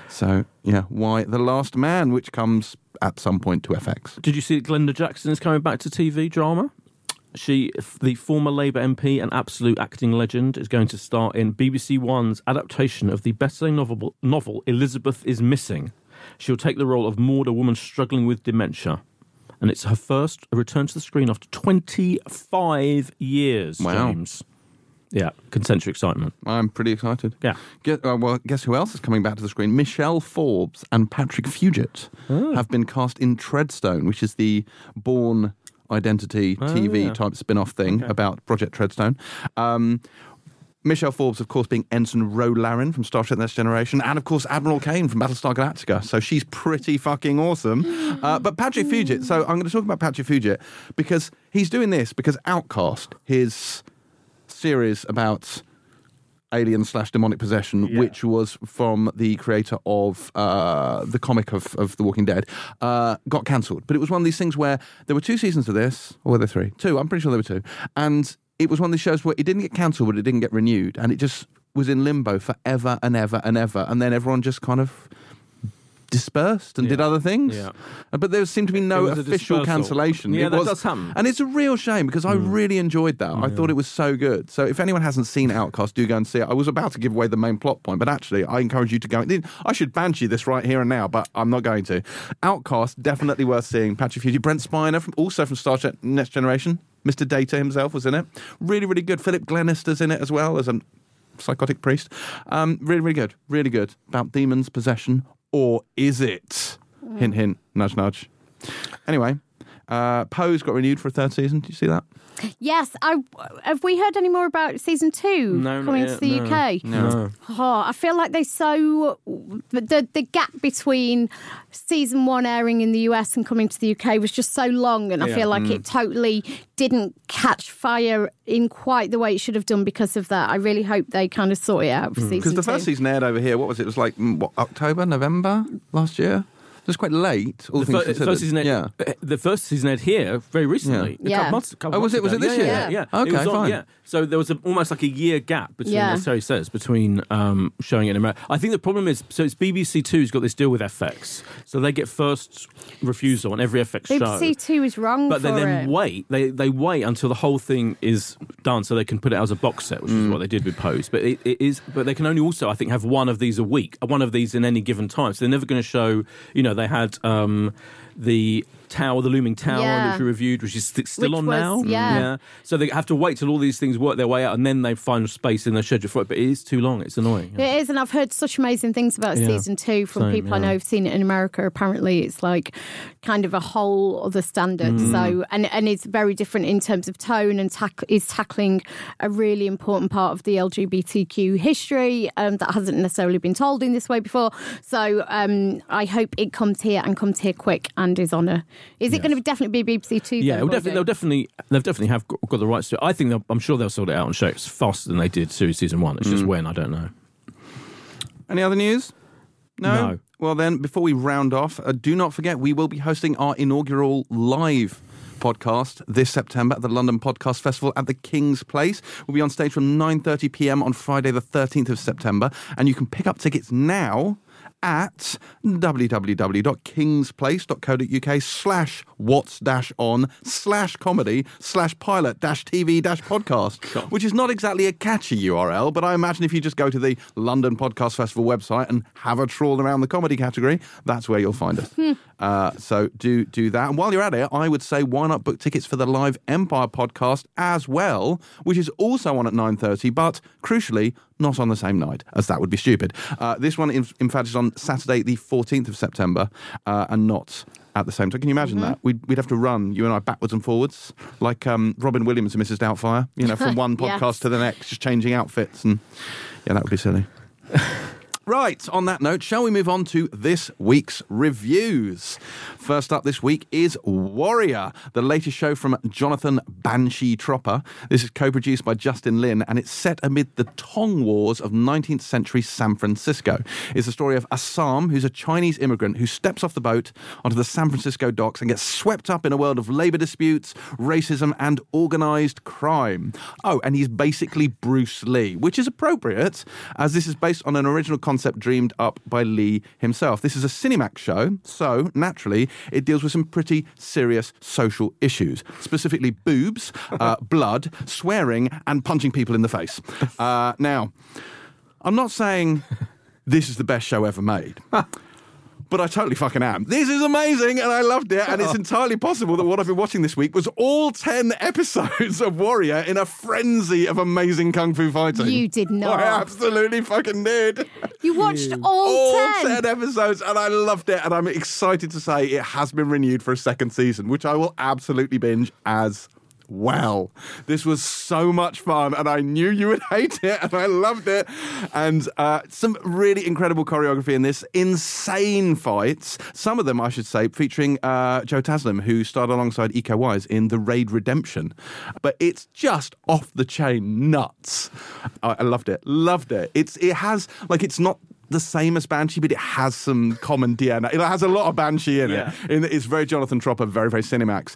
So yeah, why The Last Man, which comes at some point to F X. Did you see that Glenda Jackson is coming back to T V drama? She, the former Labour M P and absolute acting legend, is going to star in B B C One's adaptation of the best-selling novel, novel Elizabeth is Missing. She'll take the role of Maud, a woman struggling with dementia. And it's her first return to the screen after twenty-five years, wow. James. Yeah, consent your excitement. I'm pretty excited. Yeah. Guess, uh, well, guess who else is coming back to the screen? Michelle Forbes and Patrick Fugit oh. have been cast in Treadstone, which is the Bourne Identity oh, T V yeah. type spin-off thing okay. about Project Treadstone. Um Michelle Forbes, of course, being Ensign Ro Larin from Star Trek The Next Generation, and, of course, Admiral Kane from Battlestar Galactica. So she's pretty fucking awesome. Uh, but Patrick Fugit, so I'm going to talk about Patrick Fugit, because he's doing this because Outcast, his series about alien slash demonic possession, yeah. which was from the creator of uh, the comic of, of The Walking Dead, uh, got cancelled. But it was one of these things where there were two seasons of this, or were there three? Two, I'm pretty sure there were two. And it was one of the shows where it didn't get cancelled, but it didn't get renewed. And it just was in limbo forever and ever and ever. And then everyone just kind of dispersed and yeah. did other things. Yeah. But there seemed to be no official cancellation. Yeah, it that was, does happen. And it's a real shame because mm. I really enjoyed that. Yeah. I thought it was so good. So if anyone hasn't seen Outcast, do go and see it. I was about to give away the main plot point, but actually I encourage you to go. I should banshee this right here and now, but I'm not going to. Outcast, definitely worth seeing. Patrick Fugit, Brent Spiner, from, also from Star Trek Next Generation. Mister Data himself was in it. Really, really good. Philip Glenister's in it as well as a psychotic priest. Um, really, really good. Really good. About demons, possession, or is it? Mm. Hint, hint. Nudge, nudge. Anyway, uh, Pose got renewed for a third season. Did you see that? Yes. I, have we heard any more about season two no, coming not yet, to the no. U K? No. Oh, I feel like they so... The, the gap between season one airing in the U S and coming to the U K was just so long, and yeah. I feel like mm. it totally didn't catch fire in quite the way it should have done because of that. I really hope they kind of sort it out for mm. season two. Because the first season aired over here, what was it? It was like, what, October, November last year? It was quite late. All the things first, first season aired, yeah. The first season aired here very recently. Yeah. A couple months, a couple oh, was it? Was ago. it this yeah, year? Yeah. yeah. yeah. Okay, it was on, fine. Yeah. So there was a, almost like a year gap between, yeah. as Terry says, between um, showing it in America. I think the problem is, so it's B B C Two's got this deal with F X, so they get first refusal on every F X show. B B C Two is wrong, but for they then it. wait. They they wait until the whole thing is done, so they can put it out as a box set, which mm. is what they did with Pose. But it, it is, but they can only also, I think, have one of these a week, one of these in any given time. So they're never going to show, you know. They had um, the tower, the looming tower, yeah. which we reviewed, which is st- still which on was, now. Yeah. yeah. So they have to wait till all these things work their way out, and then they find space in their schedule for it. But it is too long. It's annoying. It yeah. is, and I've heard such amazing things about yeah. season two from Same, people yeah. I know who've seen it in America. Apparently, it's like kind of a whole other standard. Mm. So, and and it's very different in terms of tone and tack- is tackling a really important part of the L G B T Q history um, that hasn't necessarily been told in this way before. So um, I hope it comes here and comes here quick and is on a. Is it yes. going to definitely be B B C Two? Yeah, it'll definitely, they'll definitely, they've definitely have got, got the rights to it. I think they'll, I'm sure they'll sort it out and show it faster than they did series season one. It's mm. just when, I don't know. Any other news? No? no. Well then, before we round off, uh, do not forget we will be hosting our inaugural live podcast this September at the London Podcast Festival at the King's Place. We'll be on stage from nine thirty p.m. on Friday the thirteenth of September, and you can pick up tickets now at www.kingsplace.co.uk slash what's dash on slash comedy slash pilot dash TV dash podcast, God. Which is not exactly a catchy U R L, but I imagine if you just go to the London Podcast Festival website and have a trawl around the comedy category, that's where you'll find us. Hmm. Uh, so do do that. And while you're at it, I would say why not book tickets for the Live Empire podcast as well, which is also on at nine thirty, but crucially, not on the same night, as that would be stupid. Uh, this one, in, in fact, is on Saturday the fourteenth of September uh, and not at the same time. Can you imagine mm-hmm. that? We'd, we'd have to run, you and I, backwards and forwards, like um, Robin Williams and Missus Doubtfire, you know, from one podcast yes. to the next, just changing outfits. And yeah, that would be silly. Right, on that note, shall we move on to this week's reviews? First up this week is Warrior, the latest show from Jonathan Banshee Tropper. This is co-produced by Justin Lin, and it's set amid the Tong Wars of nineteenth century San Francisco. It's the story of Assam, who's a Chinese immigrant who steps off the boat onto the San Francisco docks and gets swept up in a world of labor disputes, racism, and organized crime. Oh, and he's basically Bruce Lee, which is appropriate, as this is based on an original concept Concept dreamed up by Lee himself. This is a Cinemax show, so naturally it deals with some pretty serious social issues, specifically boobs, uh, blood, swearing, and punching people in the face. Uh, now, I'm not saying this is the best show ever made. But I totally fucking am. This is amazing, and I loved it, and it's entirely possible that what I've been watching this week was all ten episodes of Warrior in a frenzy of amazing kung fu fighting. You did not. I absolutely fucking did. You watched all, all ten? All ten episodes, and I loved it, and I'm excited to say it has been renewed for a second season, which I will absolutely binge as well. This was so much fun, and I knew you would hate it, and I loved it. And uh, some really incredible choreography in this, insane fights, some of them, I should say, featuring uh, Joe Taslim, who starred alongside Iko Wise in The Raid Redemption. But it's just off the chain nuts. I, I loved it. Loved it. It's It has, like, it's not the same as Banshee, but it has some common D N A. It has a lot of Banshee in yeah. it. In, it's very Jonathan Tropper, very, very Cinemax.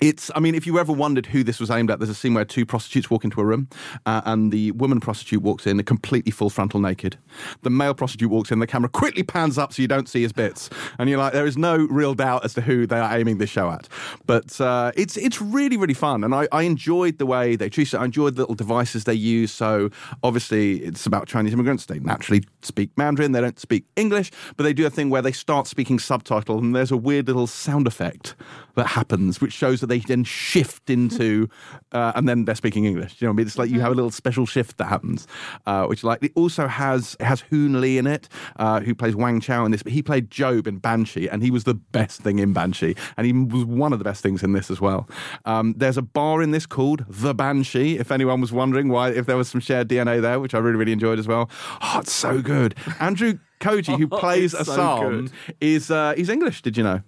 It's, I mean, if you ever wondered who this was aimed at, there's a scene where two prostitutes walk into a room uh, and the woman prostitute walks in completely full frontal naked. The male prostitute walks in, the camera quickly pans up so you don't see his bits. And you're like, there is no real doubt as to who they are aiming this show at. But uh, it's it's really, really fun. And I, I enjoyed the way they treat it. I enjoyed the little devices they use. So obviously it's about Chinese immigrants. They naturally speak Mandarin. They don't speak English. But they do a thing where they start speaking subtitles and there's a weird little sound effect that happens, which shows that they then shift into, uh, and then they're speaking English. You know what I mean? It's like you have a little special shift that happens, uh, which like it also has it has Hoon Lee in it, uh, who plays Wang Chao in this. But he played Job in Banshee, and he was the best thing in Banshee, and he was one of the best things in this as well. Um, there's a bar in this called The Banshee. If anyone was wondering why, if there was some shared D N A there, which I really really enjoyed as well. Oh, it's so good. Andrew Koji, who plays oh, Assam, so is uh, he's English. Did you know?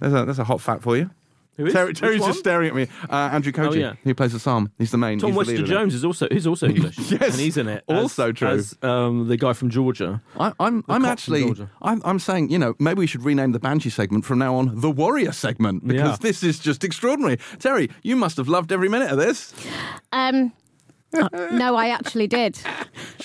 That's a, that's a hot fact for you. Who is? Terry, Terry's just staring at me. Uh, Andrew Koji, oh, yeah. who plays Assam. He's the main. Tom Wester-Jones is also he's also English. Yes, and he's in it. As, also true. As um, the guy from Georgia. I, I'm I'm actually I'm, I'm saying, you know, maybe we should rename the Banshee segment from now on the Warrior segment, because yeah. this is just extraordinary. Terry, you must have loved every minute of this. Um. Uh, no, I actually did.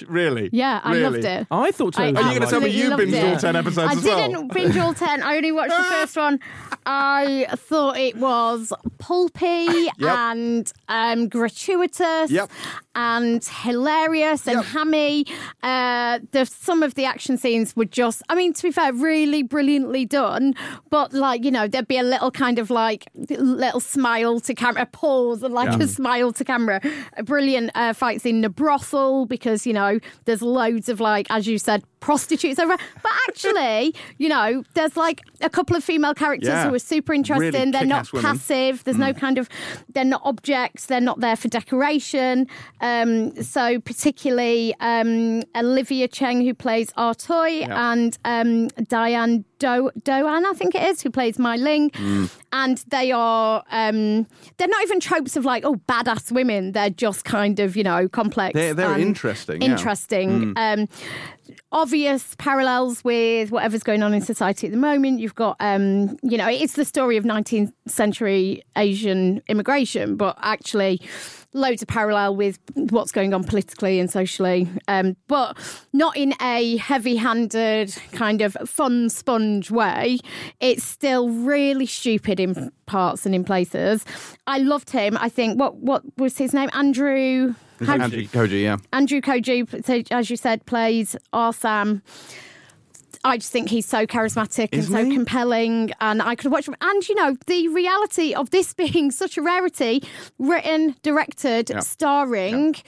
Really? Yeah, I really? loved it. I thought so. I Are you going to tell me you binged it. all ten episodes I as well? I didn't binge all ten. I only watched the first one. I thought it was pulpy yep. and um, gratuitous yep. and hilarious and yep. hammy. Uh, the, some of the action scenes were just, I mean, to be fair, really brilliantly done. But like, you know, there'd be a little kind of like little smile to camera, a pause and like yeah. a smile to camera. Brilliant. Uh, fights in the brothel because, you know, there's loads of, like, as you said, prostitutes over. But actually, you know, there's like a couple of female characters yeah. who are super interesting. Really they're not passive. There's mm. no kind of, they're not objects. They're not there for decoration. Um, so particularly um, Olivia Cheng, who plays Artoy, yeah. and um, Diane Do- Doan, I think it is, who plays Mai Ling. Mm. And they are, um, they're not even tropes of like, oh, badass women. They're just kind of, you know, complex. They're, they're interesting. Interesting. Yeah. Mm. Um, obvious parallels with whatever's going on in society at the moment. You've got, um, you know, it's the story of nineteenth century Asian immigration, but actually loads of parallel with what's going on politically and socially, um, but not in a heavy-handed kind of fun sponge way. It's still really stupid in parts and in places. I loved him. I think, what what was his name? Andrew... Andrew Koji, yeah. Andrew Koji, so as you said, plays Arsam. I just think he's so charismatic Isn't and so he? compelling, and I could watch him. And, you know, the reality of this being such a rarity, written, directed, yep. starring... Yep.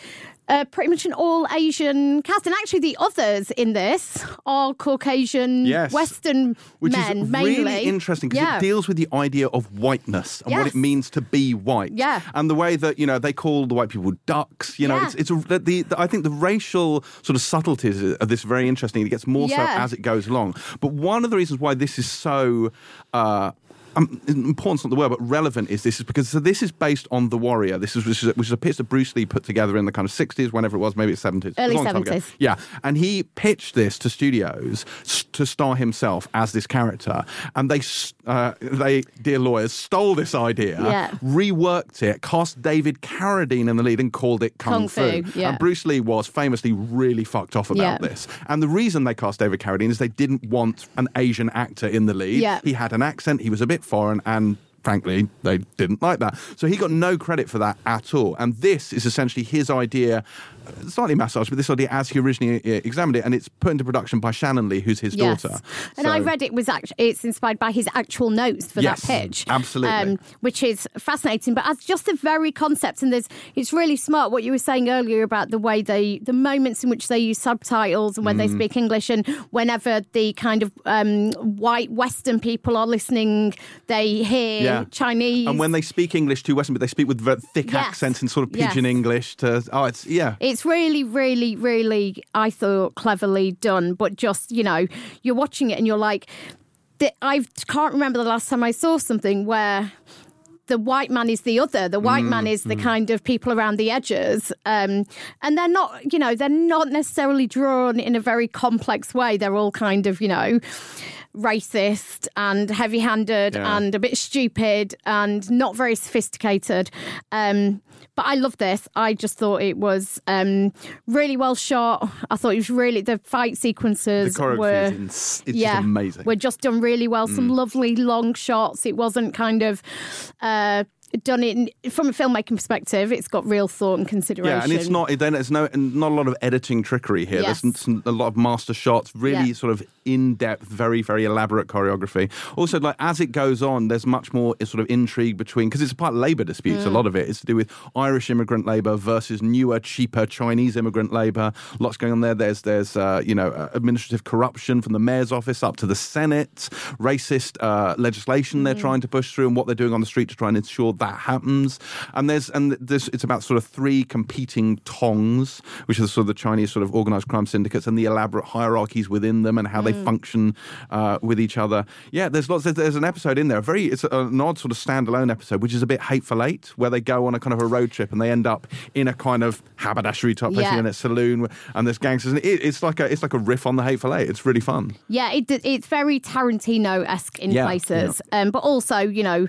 uh, pretty much an all-Asian cast. And actually the others in this are Caucasian, yes. Western Which men, is mainly. Really interesting, because yeah. it deals with the idea of whiteness and yes. what it means to be white. Yeah. And the way that, you know, they call the white people ducks. You know, yeah. it's, it's a, the, the, I think the racial sort of subtleties of this are very interesting. It gets more yeah. so as it goes along. But one of the reasons why this is so... Uh, Um, important's not the word, but relevant is this is because so this is based on The Warrior. This is which is, which is a pitch that Bruce Lee put together in the kind of sixties, whenever it was, maybe it's seventies, early seventies. Yeah, and he pitched this to studios to star himself as this character, and they uh, they dear lawyers stole this idea, yeah. reworked it, cast David Carradine in the lead, and called it Kung, Kung Fu. Fu yeah. And Bruce Lee was famously really fucked off about yeah. this. And the reason they cast David Carradine is they didn't want an Asian actor in the lead. Yeah. He had an accent. He was a bit foreign, and frankly they didn't like that, so he got no credit for that at all. And this is essentially his idea, slightly massaged, but this idea as he originally examined it, and it's put into production by Shannon Lee, who's his yes. daughter. And so, I read it was act- it's inspired by his actual notes for yes, that pitch, absolutely, um, which is fascinating. But as just the very concept, and there's it's really smart what you were saying earlier about the way they, the moments in which they use subtitles and when mm. they speak English, and whenever the kind of um, white Western people are listening, they hear. Yeah. Chinese. And when they speak English to Western, but they speak with very thick yes. accents and sort of pigeon yes. English to, oh, it's, yeah. It's really, really, really, I thought, cleverly done. But just, you know, you're watching it and you're like, I can't remember the last time I saw something where the white man is the other. The white mm, man is the mm. kind of people around the edges. Um, and they're not, you know, they're not necessarily drawn in a very complex way. They're all kind of, you know... racist and heavy-handed yeah. and a bit stupid and not very sophisticated. Um, but I love this. I just thought it was um, really well shot. I thought it was really... The fight sequences the were... In, it's yeah, just amazing. Were just done really well. Mm. Some lovely long shots. It wasn't kind of... Uh, done it from a filmmaking perspective. It's got real thought and consideration. Yeah, and it's not. There's no not a lot of editing trickery here. Yes. There's a lot of master shots. Really, yeah. sort of in depth, very very elaborate choreography. Also, like as it goes on, there's much more sort of intrigue between, because it's part labour disputes. Mm. A lot of it is to do with Irish immigrant labour versus newer, cheaper Chinese immigrant labour. Lots going on there. There's there's uh, you know uh, administrative corruption from the mayor's office up to the Senate. Racist uh, legislation mm. they're trying to push through, and what they're doing on the street to try and ensure that. That happens, and there's and this. It's about sort of three competing tongs, which are sort of the Chinese sort of organised crime syndicates and the elaborate hierarchies within them and how mm. they function uh, with each other. Yeah, there's lots. There's, there's an episode in there. A very, it's an odd sort of standalone episode, which is a bit Hateful Eight, where they go on a kind of a road trip and they end up in a kind of haberdashery type place yeah. in a saloon, and there's gangsters. And it, it's like a it's like a riff on the Hateful Eight. It's really fun. Yeah, it, it's very Tarantino-esque in yeah, places, yeah. Um, but also you know,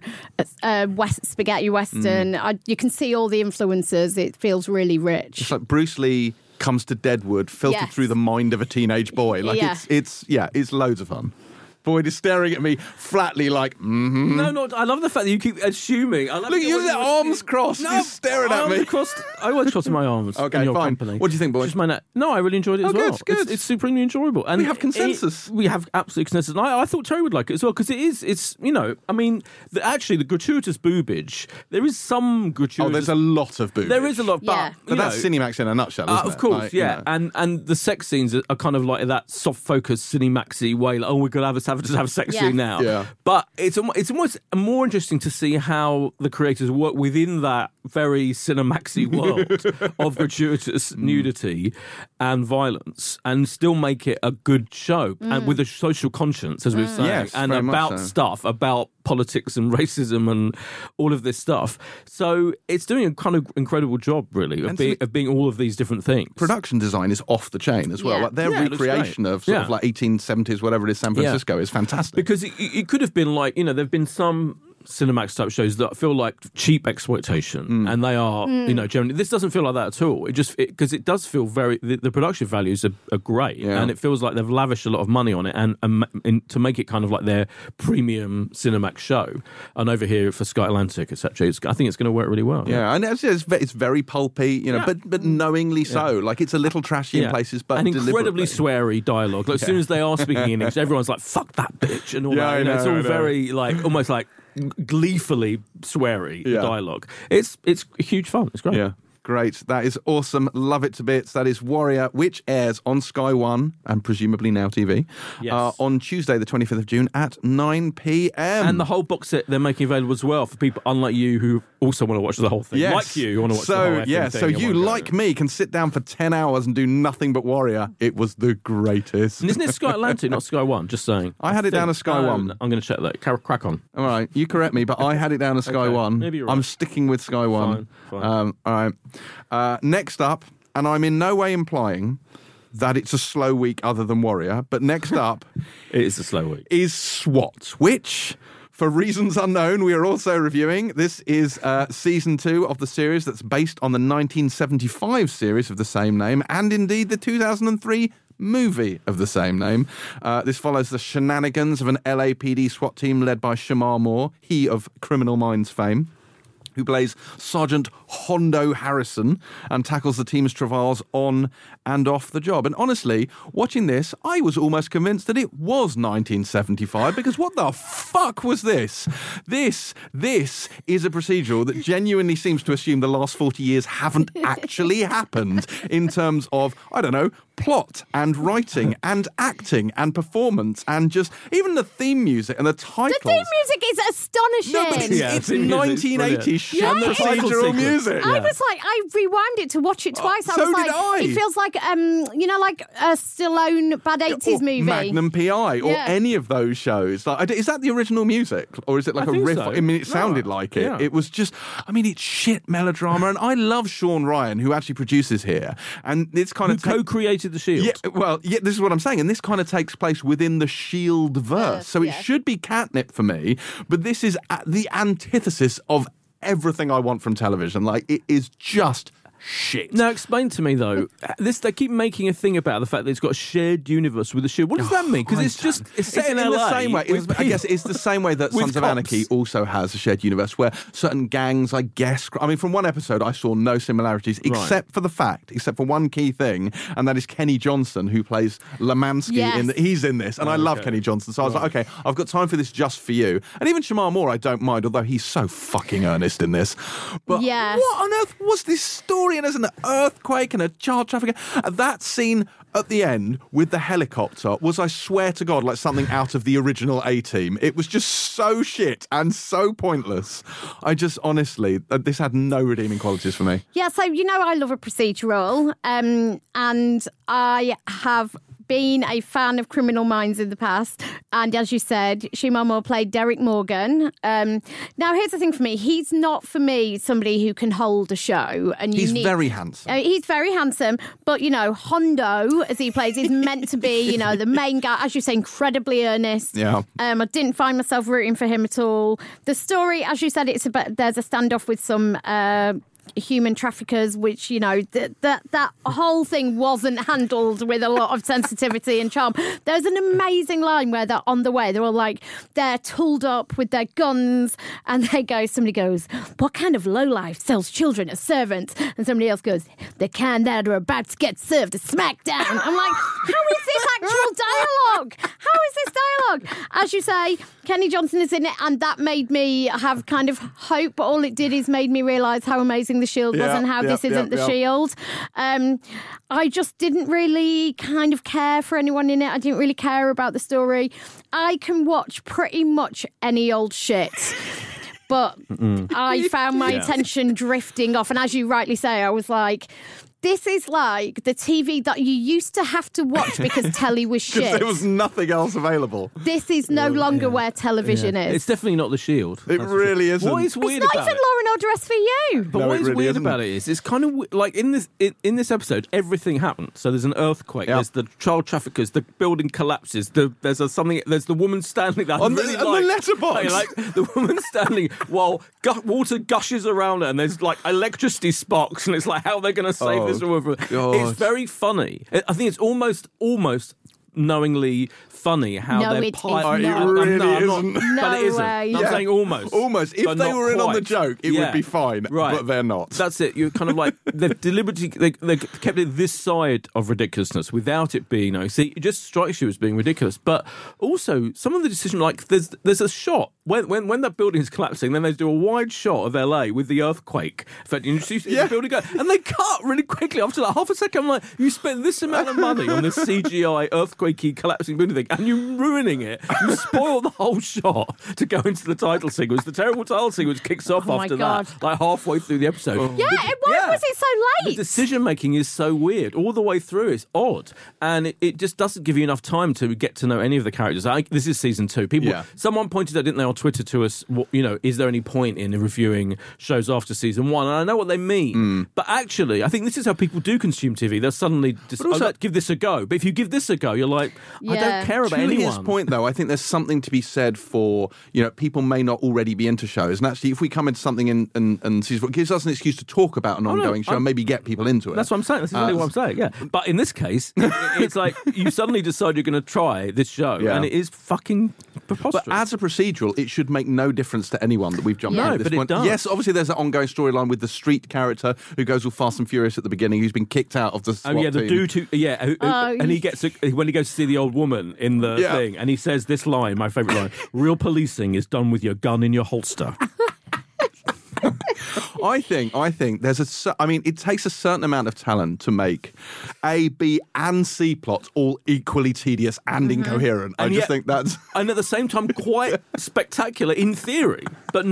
uh, West. Spaghetti Western. Mm. I, you can see all the influences. It feels really rich. It's like Bruce Lee comes to Deadwood, filtered yes. through the mind of a teenage boy. Like yeah. it's, it's, yeah, it's loads of fun. Boyd is staring at me flatly like, mm-hmm. No, no, I love the fact that you keep assuming. I love Look, you're the arms crossed. No, you're staring at me. Crossed. I always cross my arms okay, in your fine. company. What do you think, Boyd? Na- no, I really enjoyed it as oh, well. Good, good. It's, it's supremely enjoyable. And we have consensus. It, we have absolute consensus. And I, I thought Terry would like it as well, because it is, it's, you know, I mean, the, actually the gratuitous boobage, there is some gratuitous... Oh, there's a lot of boobage. There is a lot, but... Yeah. But that's know, Cinemax in a nutshell, isn't uh, it? Of course, like, yeah. You know. And and the sex scenes are, are kind of like that soft-focused Cinemax-y way, like, oh, we're going to have a to have sex yeah. now, yeah. but it's it's almost more interesting to see how the creators work within that very Cinemaxy world of gratuitous mm. nudity and violence, and still make it a good show mm. and with a social conscience, as mm. we were saying, yes, and about so. stuff about politics and racism and all of this stuff. So it's doing a kind of incredible job, really, of, so being, of being all of these different things. Production design is off the chain as well. Yeah. Like their yeah, recreation of sort yeah. of like eighteen seventies, whatever it is, San Francisco. Yeah. It's fantastic. Because it, it could have been like, you know, there have been some Cinemax-type shows that feel like cheap exploitation, mm. and they are, mm. you know, generally... This doesn't feel like that at all. It just... Because it, it does feel very... The, the production values are, are great, yeah. and it feels like they've lavished a lot of money on it and, and, and to make it kind of like their premium Cinemax show. And over here for Sky Atlantic, et cetera, I think it's going to work really well. Yeah, yeah. and it's, it's, it's very pulpy, you know, yeah. but but knowingly so. Yeah. Like, it's a little trashy yeah. in places, but and incredibly sweary dialogue. Like, yeah. as soon as they are speaking in English, everyone's like, fuck that bitch, and all yeah, that. You know, know, it's all very, like, almost like... gleefully sweary yeah. dialogue. It's it's huge fun. It's great. Yeah. Great. That is awesome. Love it to bits. That is Warrior, which airs on Sky One and presumably Now T V yes. uh, on Tuesday, the twenty-fifth of June at nine p.m. And the whole box set they're making available as well for people unlike you who also want to watch the whole thing. Yes. Like you, you want to watch so, the whole thing. Yeah, so you, like me, can sit down for ten hours and do nothing but Warrior. It was the greatest. And isn't it Sky Atlantic, not Sky One? Just saying. I had I it down as Sky um, One. I'm going to check that. Crack on. All right. You correct me, but I had it down as Sky okay. One. Maybe you're right. I'm sticking with Sky One. Fine, fine. Um, all right. Uh, next up, and I'm in no way implying that it's a slow week other than Warrior, but next up... it is a slow week. ...is SWAT, which... for reasons unknown, we are also reviewing. This is uh, season two of the series that's based on the nineteen seventy-five series of the same name and indeed the two thousand three movie of the same name. Uh, this follows the shenanigans of an L A P D SWAT team led by Shemar Moore, he of Criminal Minds fame, who plays Sergeant Hondo Harrison and tackles the team's travails on and off the job. And honestly, watching this, I was almost convinced that it was nineteen seventy-five, because what the fuck was this? This, this is a procedural that genuinely seems to assume the last forty years haven't actually happened in terms of, I don't know, plot and writing and acting and performance and just even the theme music and the titles. The theme music is astonishing. No, but it's, yeah, it's nineteen eighty yeah, procedural music. I yeah. was like, I rewound it to watch it twice. Uh, I so was like, did I. It feels like, um, you know, like a Stallone bad eighties or movie. Magnum P I or yeah. any of those shows. Like, is that the original music or is it like I a riff? So. I mean, it sounded no. like it. Yeah. It was just, I mean, it's shit melodrama. And I love Sean Ryan, who actually produces here. And it's kind who of... Who co-created The Shield. Yeah, well, yeah, this is what I'm saying, and this kind of takes place within the Shield verse, uh, so it yeah. should be catnip for me, but this is the antithesis of everything I want from television. Like, it is just shit. Now, explain to me, though, this they keep making a thing about the fact that it's got a shared universe with The Shield. What does oh, that mean? Because it's just it's set it's in, in L A. The same way, was, I guess it's the same way that Sons of Anarchy also has a shared universe where certain gangs, I guess... I mean, from one episode, I saw no similarities except right. for the fact, except for one key thing, and that is Kenny Johnson, who plays Lemansky. Yes. In the, he's in this, and oh, I love okay. Kenny Johnson, so I was right. like, okay, I've got time for this just for you. And even Shemar Moore, I don't mind, although he's so fucking earnest in this. But yes. what on earth was this story? And there's an earthquake and a child trafficking. That scene at the end with the helicopter was, I swear to God, like something out of the original A-Team. It was just so shit and so pointless. I just, honestly, this had no redeeming qualities for me. Yeah, so you know I love a procedural, um, and I have... been a fan of Criminal Minds in the past, and as you said, Shemar Moore played Derek Morgan. Um, now, here's the thing for me: he's not for me somebody who can hold a show. And you he's need, very handsome. Uh, he's very handsome, but you know, Hondo, as he plays, is meant to be, you know, the main guy. As you say, incredibly earnest. Yeah. Um, I didn't find myself rooting for him at all. The story, as you said, it's about there's a standoff with some. Uh, human traffickers, which, you know, th- that that whole thing wasn't handled with a lot of sensitivity and charm. There's an amazing line where they're on the way. They're all like, they're tooled up with their guns and they go, somebody goes, what kind of lowlife sells children as servants? And somebody else goes, the can that are about to get served a smackdown. I'm like, how is this actual dialogue? How is this dialogue? As you say, Kenny Johnson is in it, and that made me have kind of hope, but all it did is made me realise how amazing The Shield yeah, was and how yeah, this isn't yeah, The yeah. Shield. Um, I just didn't really kind of care for anyone in it. I didn't really care about the story. I can watch pretty much any old shit. But Mm-mm. I found my yeah. attention drifting off. And as you rightly say, I was like... this is like the T V that you used to have to watch because telly was shit. There was nothing else available. This is no well, longer yeah. where television yeah. is. It's definitely not The Shield. It really isn't. What is weird it's not about even it? Law and Order S V U. But no, what is really weird isn't. About it is it's kind of like in this in, in this episode everything happened. So there's an earthquake. Yep. There's the child traffickers. The building collapses. The, there's a something. There's the woman standing there on the, really on like, the letterbox. Like, like the woman standing while gu- water gushes around her, and there's like electricity sparks, and it's like how they're going to save oh. this. It's very funny. I think it's almost, almost knowingly funny how no, they're pilot. It, it really no, isn't. Not, no but it isn't. Way. I'm yeah. saying almost. Almost. If they were quite. in on the joke, it yeah. would be fine. Right. But they're not. That's it. You're kind of like, they've deliberately they, they kept it this side of ridiculousness without it being, you know, see, it just strikes you as being ridiculous. But also, some of the decision, like there's there's a shot when when, when that building is collapsing, then they do a wide shot of L A with the earthquake. In fact, you introduce yeah. the building, and they cut really quickly after like half a second. I'm like, you spent this amount of money on this C G I earthquakey collapsing building thing, and you're ruining it. You spoil the whole shot to go into the title sequence. The terrible title sequence kicks off oh after God. that, like halfway through the episode. Oh. Yeah, the, why yeah. was it so late? The decision making is so weird all the way through. It's odd, and it, it just doesn't give you enough time to get to know any of the characters. I, this is season two. People, yeah. someone pointed out, didn't they, on Twitter to us? What, you know, is there any point in reviewing shows after season one? And I know what they mean, mm. but actually, I think this is how people do consume T V. They'll suddenly just oh, like, give this a go. But if you give this a go, you're like, yeah. I don't care about to anyone. To his point, though, I think there's something to be said for, you know, people may not already be into shows, and actually, if we come into something in and, and season one, it gives us an excuse to talk about an ongoing oh, no, show I'm, and maybe get people into it. That's what I'm saying. That's exactly uh, what I'm saying. Yeah, but in this case, it's like you suddenly decide you're going to try this show, yeah. and it is fucking preposterous. But as a procedural, it should make no difference to anyone that we've jumped yeah, into this but point. It does. Yes, obviously, there's that ongoing storyline with the street character who goes all fast and furious at the beginning, who's been kicked out of the SWAT oh yeah, the dude who yeah, who, oh, and he gets a, when he goes to see the old woman in the yeah. thing, and he says this line, my favourite line: "Real policing is done with your gun in your holster." I think, I think there's a, I mean, it takes a certain amount of talent to make A, B, and C plots all equally tedious and mm-hmm. incoherent. And I yet, just think that's... And at the same time, quite spectacular in theory. But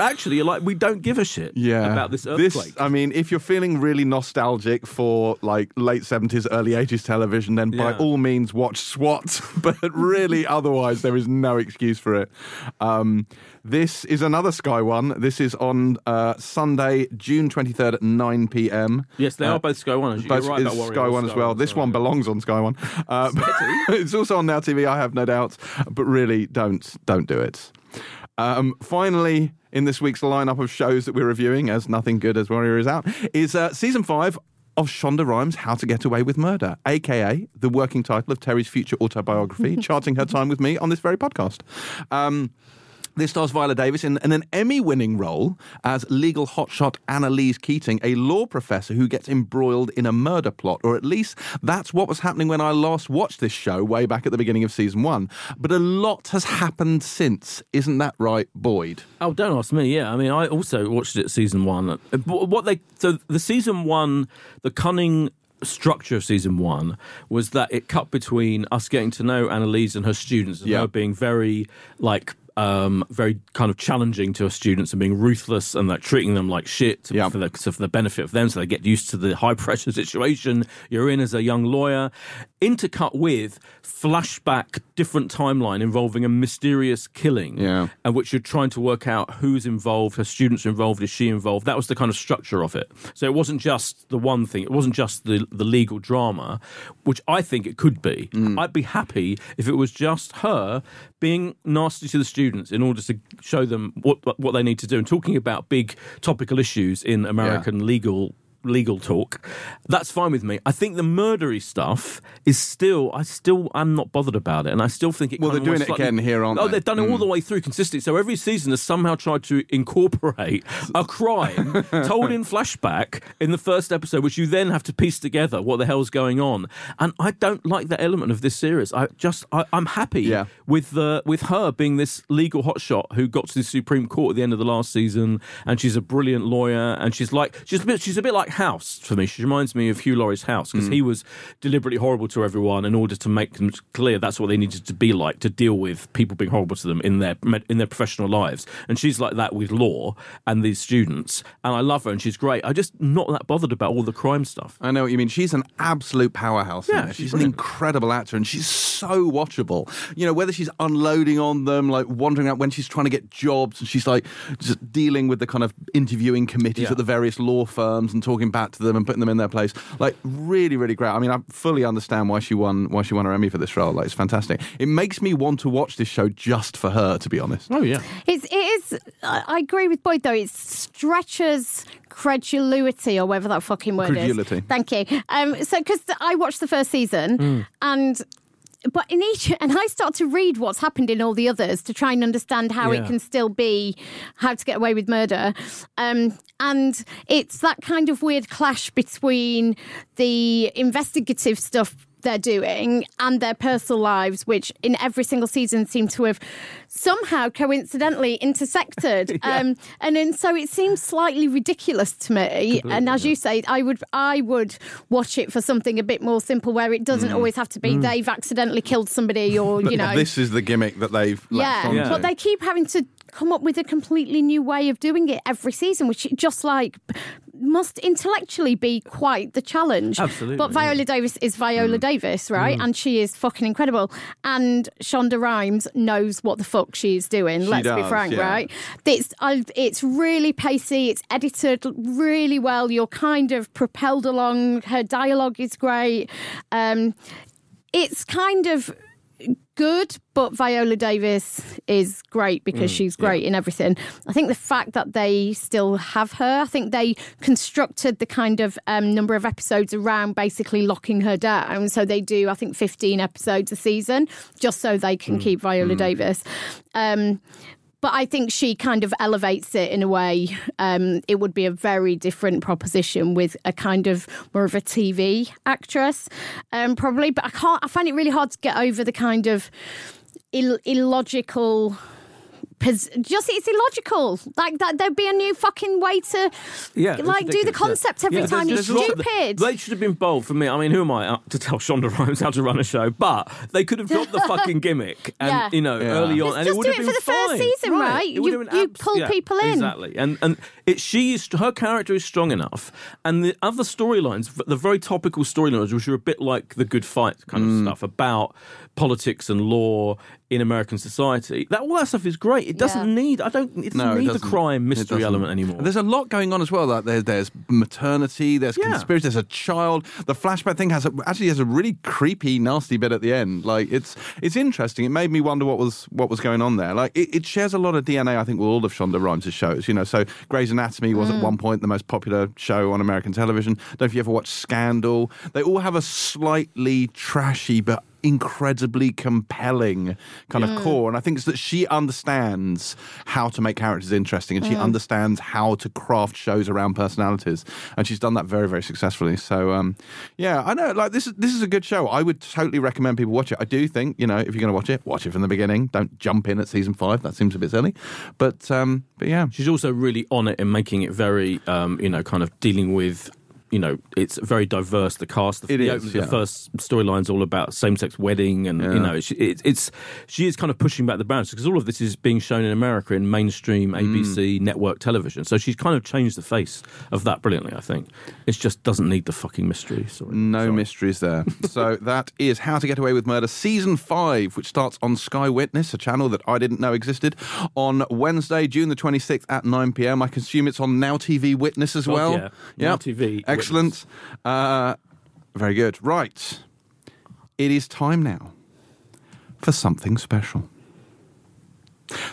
actually, you're like, we don't give a shit yeah. about this earthquake. This, I mean, if you're feeling really nostalgic for, like, late seventies, early eighties television, then yeah. by all means watch SWAT. But really, otherwise, there is no excuse for it. Um, this is another Sky One. This is on uh, Sunday, June twenty-third at nine p.m. Yes, they uh, are both Sky One. As you both right is Warrior, Sky One as well. One, this one belongs on Sky One. Uh, it's also on Now T V, I have no doubts. But really, don't don't do it. Um, finally, in this week's lineup of shows that we're reviewing, as nothing good as Warrior is out, is uh, season five of Shonda Rhimes' How to Get Away with Murder, a k a the working title of Terry's future autobiography, charting her time with me on this very podcast. Um... This stars Viola Davis in, in an Emmy-winning role as legal hotshot Annalise Keating, a law professor who gets embroiled in a murder plot, or at least that's what was happening when I last watched this show way back at the beginning of season one. But a lot has happened since. Isn't that right, Boyd? Oh, don't ask me, yeah. I mean, I also watched it season one. What they So the season one, the cunning... structure of season one was that it cut between us getting to know Annalise and her students, and yeah. her being very, like, um, very kind of challenging to her students and being ruthless and like treating them like shit to, yeah. for, the, so for the benefit of them, so they get used to the high pressure situation you're in as a young lawyer. Intercut with flashback, different timeline involving a mysterious killing, yeah. and which you're trying to work out who's involved, her students are involved, is she involved? That was the kind of structure of it. So it wasn't just the one thing, it wasn't just the the legal drama, which I think it could be. Mm. I'd be happy if it was just her being nasty to the students in order to show them what what they need to do and talking about big topical issues in American yeah. legal legal talk. That's fine with me. I think the murdery stuff is still, I still am not bothered about it, and I still think it well, kind of... Well, they're doing it again here, aren't they? Oh, they've done it mm. all the way through consistently, so every season has somehow tried to incorporate a crime told in flashback in the first episode, which you then have to piece together what the hell's going on. And I don't like that element of this series. I just, I, I'm happy yeah. with the with her being this legal hotshot who got to the Supreme Court at the end of the last season, and she's a brilliant lawyer, and she's like, she's a bit, she's a bit like House for me. She reminds me of Hugh Laurie's House, because mm. he was deliberately horrible to everyone in order to make them clear that's what they needed to be like, to deal with people being horrible to them in their in their professional lives. And she's like that with law and these students, and I love her and she's great. I'm just not that bothered about all the crime stuff. I know what you mean. She's an absolute powerhouse. Yeah, she's, she's an incredible actor, and she's so watchable. You know, whether she's unloading on them, like wandering out when she's trying to get jobs, and she's like just dealing with the kind of interviewing committees yeah. at the various law firms and talking back to them and putting them in their place, like really, really great. I mean, I fully understand why she won why she won her Emmy for this role. Like, it's fantastic. It makes me want to watch this show just for her, to be honest. Oh yeah, it's it is. I agree with Boyd though. It stretches credulity, or whatever that fucking word credulity. is. Credulity. Thank you. Um. So because I watched the first season mm. and but in each, and I start to read what's happened in all the others to try and understand how yeah. it can still be How to Get Away with Murder. Um, and it's that kind of weird clash between the investigative stuff they're doing and their personal lives, which in every single season seem to have somehow coincidentally intersected. yeah. um, and then so it seems slightly ridiculous to me. Completely, and as yeah. you say, I would I would watch it for something a bit more simple where it doesn't mm. always have to be mm. they've accidentally killed somebody or but, you know this is the gimmick that they've yeah, left yeah. but they keep having to come up with a completely new way of doing it every season, which just like must intellectually be quite the challenge. Absolutely. But Viola yeah. Davis is Viola mm. Davis, right? Mm. And she is fucking incredible. And Shonda Rhimes knows what the fuck she's doing, she let's does, be frank, yeah. right? It's, I've, it's really pacey, it's edited really well, you're kind of propelled along, her dialogue is great. Um, it's kind of good, but Viola Davis is great because mm, she's great yeah. in everything. I think the fact that they still have her, I think they constructed the kind of um, number of episodes around basically locking her down. So they do, I think, fifteen episodes a season just so they can mm, keep Viola mm. Davis. Um, but I think she kind of elevates it in a way. Um, it would be a very different proposition with a kind of more of a T V actress, um, probably. But I can't. I find it really hard to get over the kind of ill, illogical. Just it's illogical. Like that, there'd be a new fucking way to, yeah, like do the concept yeah. every yeah, time. There's, there's it's stupid. The, they should have been bold for me. I mean, who am I to tell Shonda Rhimes how to run a show? But they could have dropped the fucking gimmick, and yeah. you know, yeah. early on, just and it would have been fine. Just do it for the fine. first season, right? right? You, abs- you pull yeah, people in exactly, and and it, she is her character is strong enough, and the other storylines, the very topical storylines, which are a bit like the Good Fight kind mm. of stuff about politics and law in American society. That all that stuff is great. It doesn't yeah. need. I don't. It doesn't no, need it doesn't. the crime mystery element anymore. And there's a lot going on as well. Like there's, there's maternity. There's yeah. conspiracy. There's a child. The flashback thing has a, actually has a really creepy, nasty bit at the end. Like it's it's interesting. It made me wonder what was what was going on there. Like it, it shares a lot of D N A. I think with all of Shonda Rhimes' shows. You know, so Grey's Anatomy was mm. at one point the most popular show on American television. Don't know if you ever watched Scandal. They all have a slightly trashy but incredibly compelling kind of mm. core, and I think it's that she understands how to make characters interesting, and she mm. understands how to craft shows around personalities, and she's done that very, very successfully. So, um, yeah, I know. Like this, is, this is a good show. I would totally recommend people watch it. I do think, you know, if you're going to watch it, watch it from the beginning. Don't jump in at season five. That seems a bit silly, but um, but yeah, she's also really on it in making it very, um, you know, kind of dealing with. You know, it's very diverse. The cast, the, it the, is, the yeah. first storyline's all about same-sex wedding, and yeah. you know, it's, it's, it's she is kind of pushing back the boundaries because all of this is being shown in America in mainstream A B C mm. network television. So she's kind of changed the face of that brilliantly. I think it just doesn't need the fucking mystery. Sorry. No Sorry. mysteries there. So that is How to Get Away with Murder, season five, which starts on Sky Witness, a channel that I didn't know existed, on Wednesday, June the twenty-sixth at nine p.m. I assume it's on Now T V Witness as well. Oh, yeah, Now T V. Yep. Excellent. Uh, very good. Right. It is time now for something special.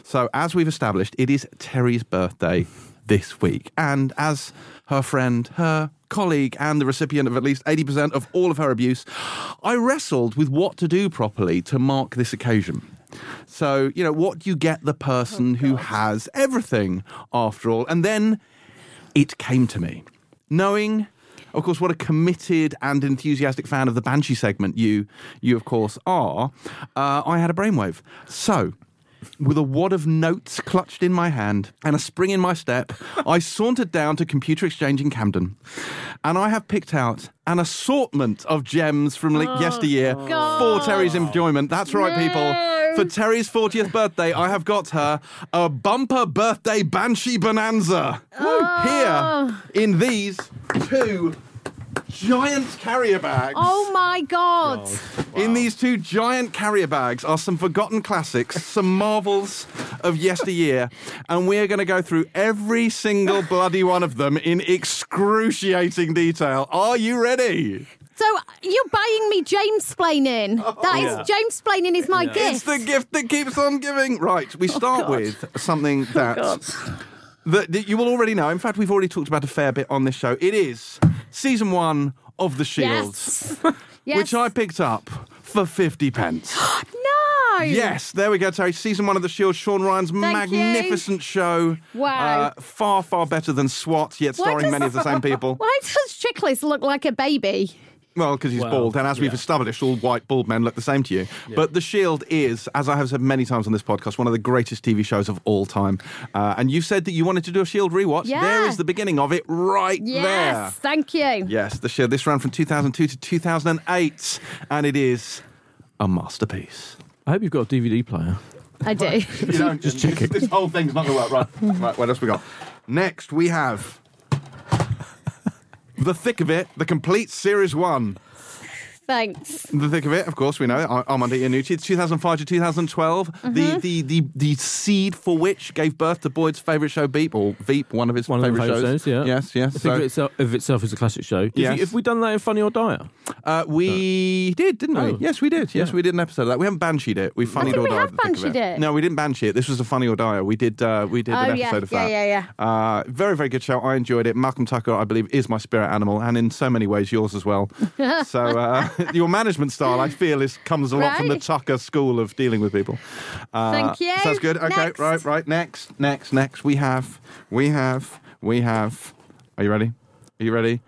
So, as we've established, it is Terry's birthday this week. And as her friend, her colleague, and the recipient of at least eighty percent of all of her abuse, I wrestled with what to do properly to mark this occasion. So, you know, what do you get the person oh, who God. has everything, after all? And then it came to me. Knowing... Of course, what a committed and enthusiastic fan of the Banshee segment you, you of course, are. Uh, I had a brainwave. So, with a wad of notes clutched in my hand and a spring in my step, I sauntered down to Computer Exchange in Camden. And I have picked out an assortment of gems from oh, yesteryear God. for Terry's enjoyment. That's right, no. people. For Terry's fortieth birthday, I have got her a bumper birthday Banshee Bonanza. Oh. Here in these two giant carrier bags. Oh, my God. God. Wow. In these two giant carrier bags are some forgotten classics, some marvels of yesteryear, and we are going to go through every single bloody one of them in excruciating detail. Are you ready? So you're buying me Jamesplaining. Oh, that yeah. is Jamesplaining is my yeah. gift. It's the gift that keeps on giving. Right, we start oh, with something that, oh, that that you will already know. In fact, we've already talked about a fair bit on this show. It is season one of The Shield, yes. yes. which I picked up for fifty pence. No! Yes, there we go, Terry. Season one of The Shield, Sean Ryan's Thank magnificent you. show. Wow. Uh, far, far better than SWAT, yet starring does, many of the same people. Why does Chiklis look like a baby? Well, because he's well, bald, and as yeah. we've established, all white bald men look the same to you. Yeah. But The Shield is, as I have said many times on this podcast, one of the greatest T V shows of all time. Uh, and you said that you wanted to do a Shield rewatch. Yeah. There is the beginning of it right yes, there. Yes, thank you. Yes, The Shield. This ran from two thousand two to two thousand eight, and it is a masterpiece. I hope you've got a D V D player. I do. You know, just check it. This whole thing's not going to work. Right, right, what else we got? Next, we have... The Thick of It, the complete series one. Thanks. The Thick of It, of course, we know it. Armando Iannucci. It's two thousand five to two thousand twelve. Mm-hmm. The, the the the seed for which gave birth to Boyd's favourite show, Veep, or Veep, one of his one favourite of shows. shows yeah. Yes, yes. The so. Thick of itself, of itself is a classic show. Yes. Have we done that in Funny or Dire? Uh, we but. did, didn't we? Oh. Yes, we did. Yes, yeah. we did an episode of that. We haven't bansheed it. We funnied or we dire. Have bansheed it. it. No, we didn't banshee it. This was a Funny or Dire. We did. Uh, we did oh, an episode yeah. of that. Yeah, yeah, yeah. Uh, very, very good show. I enjoyed it. Malcolm Tucker, I believe, is my spirit animal, and in so many ways, yours as well. So. Uh, Your management style, I feel, is comes a lot right? from the Tucker school of dealing with people. Uh, Thank you. Sounds good. Okay, next. right, right. Next, next, next. We have, we have, we have. Are you ready? Are you ready?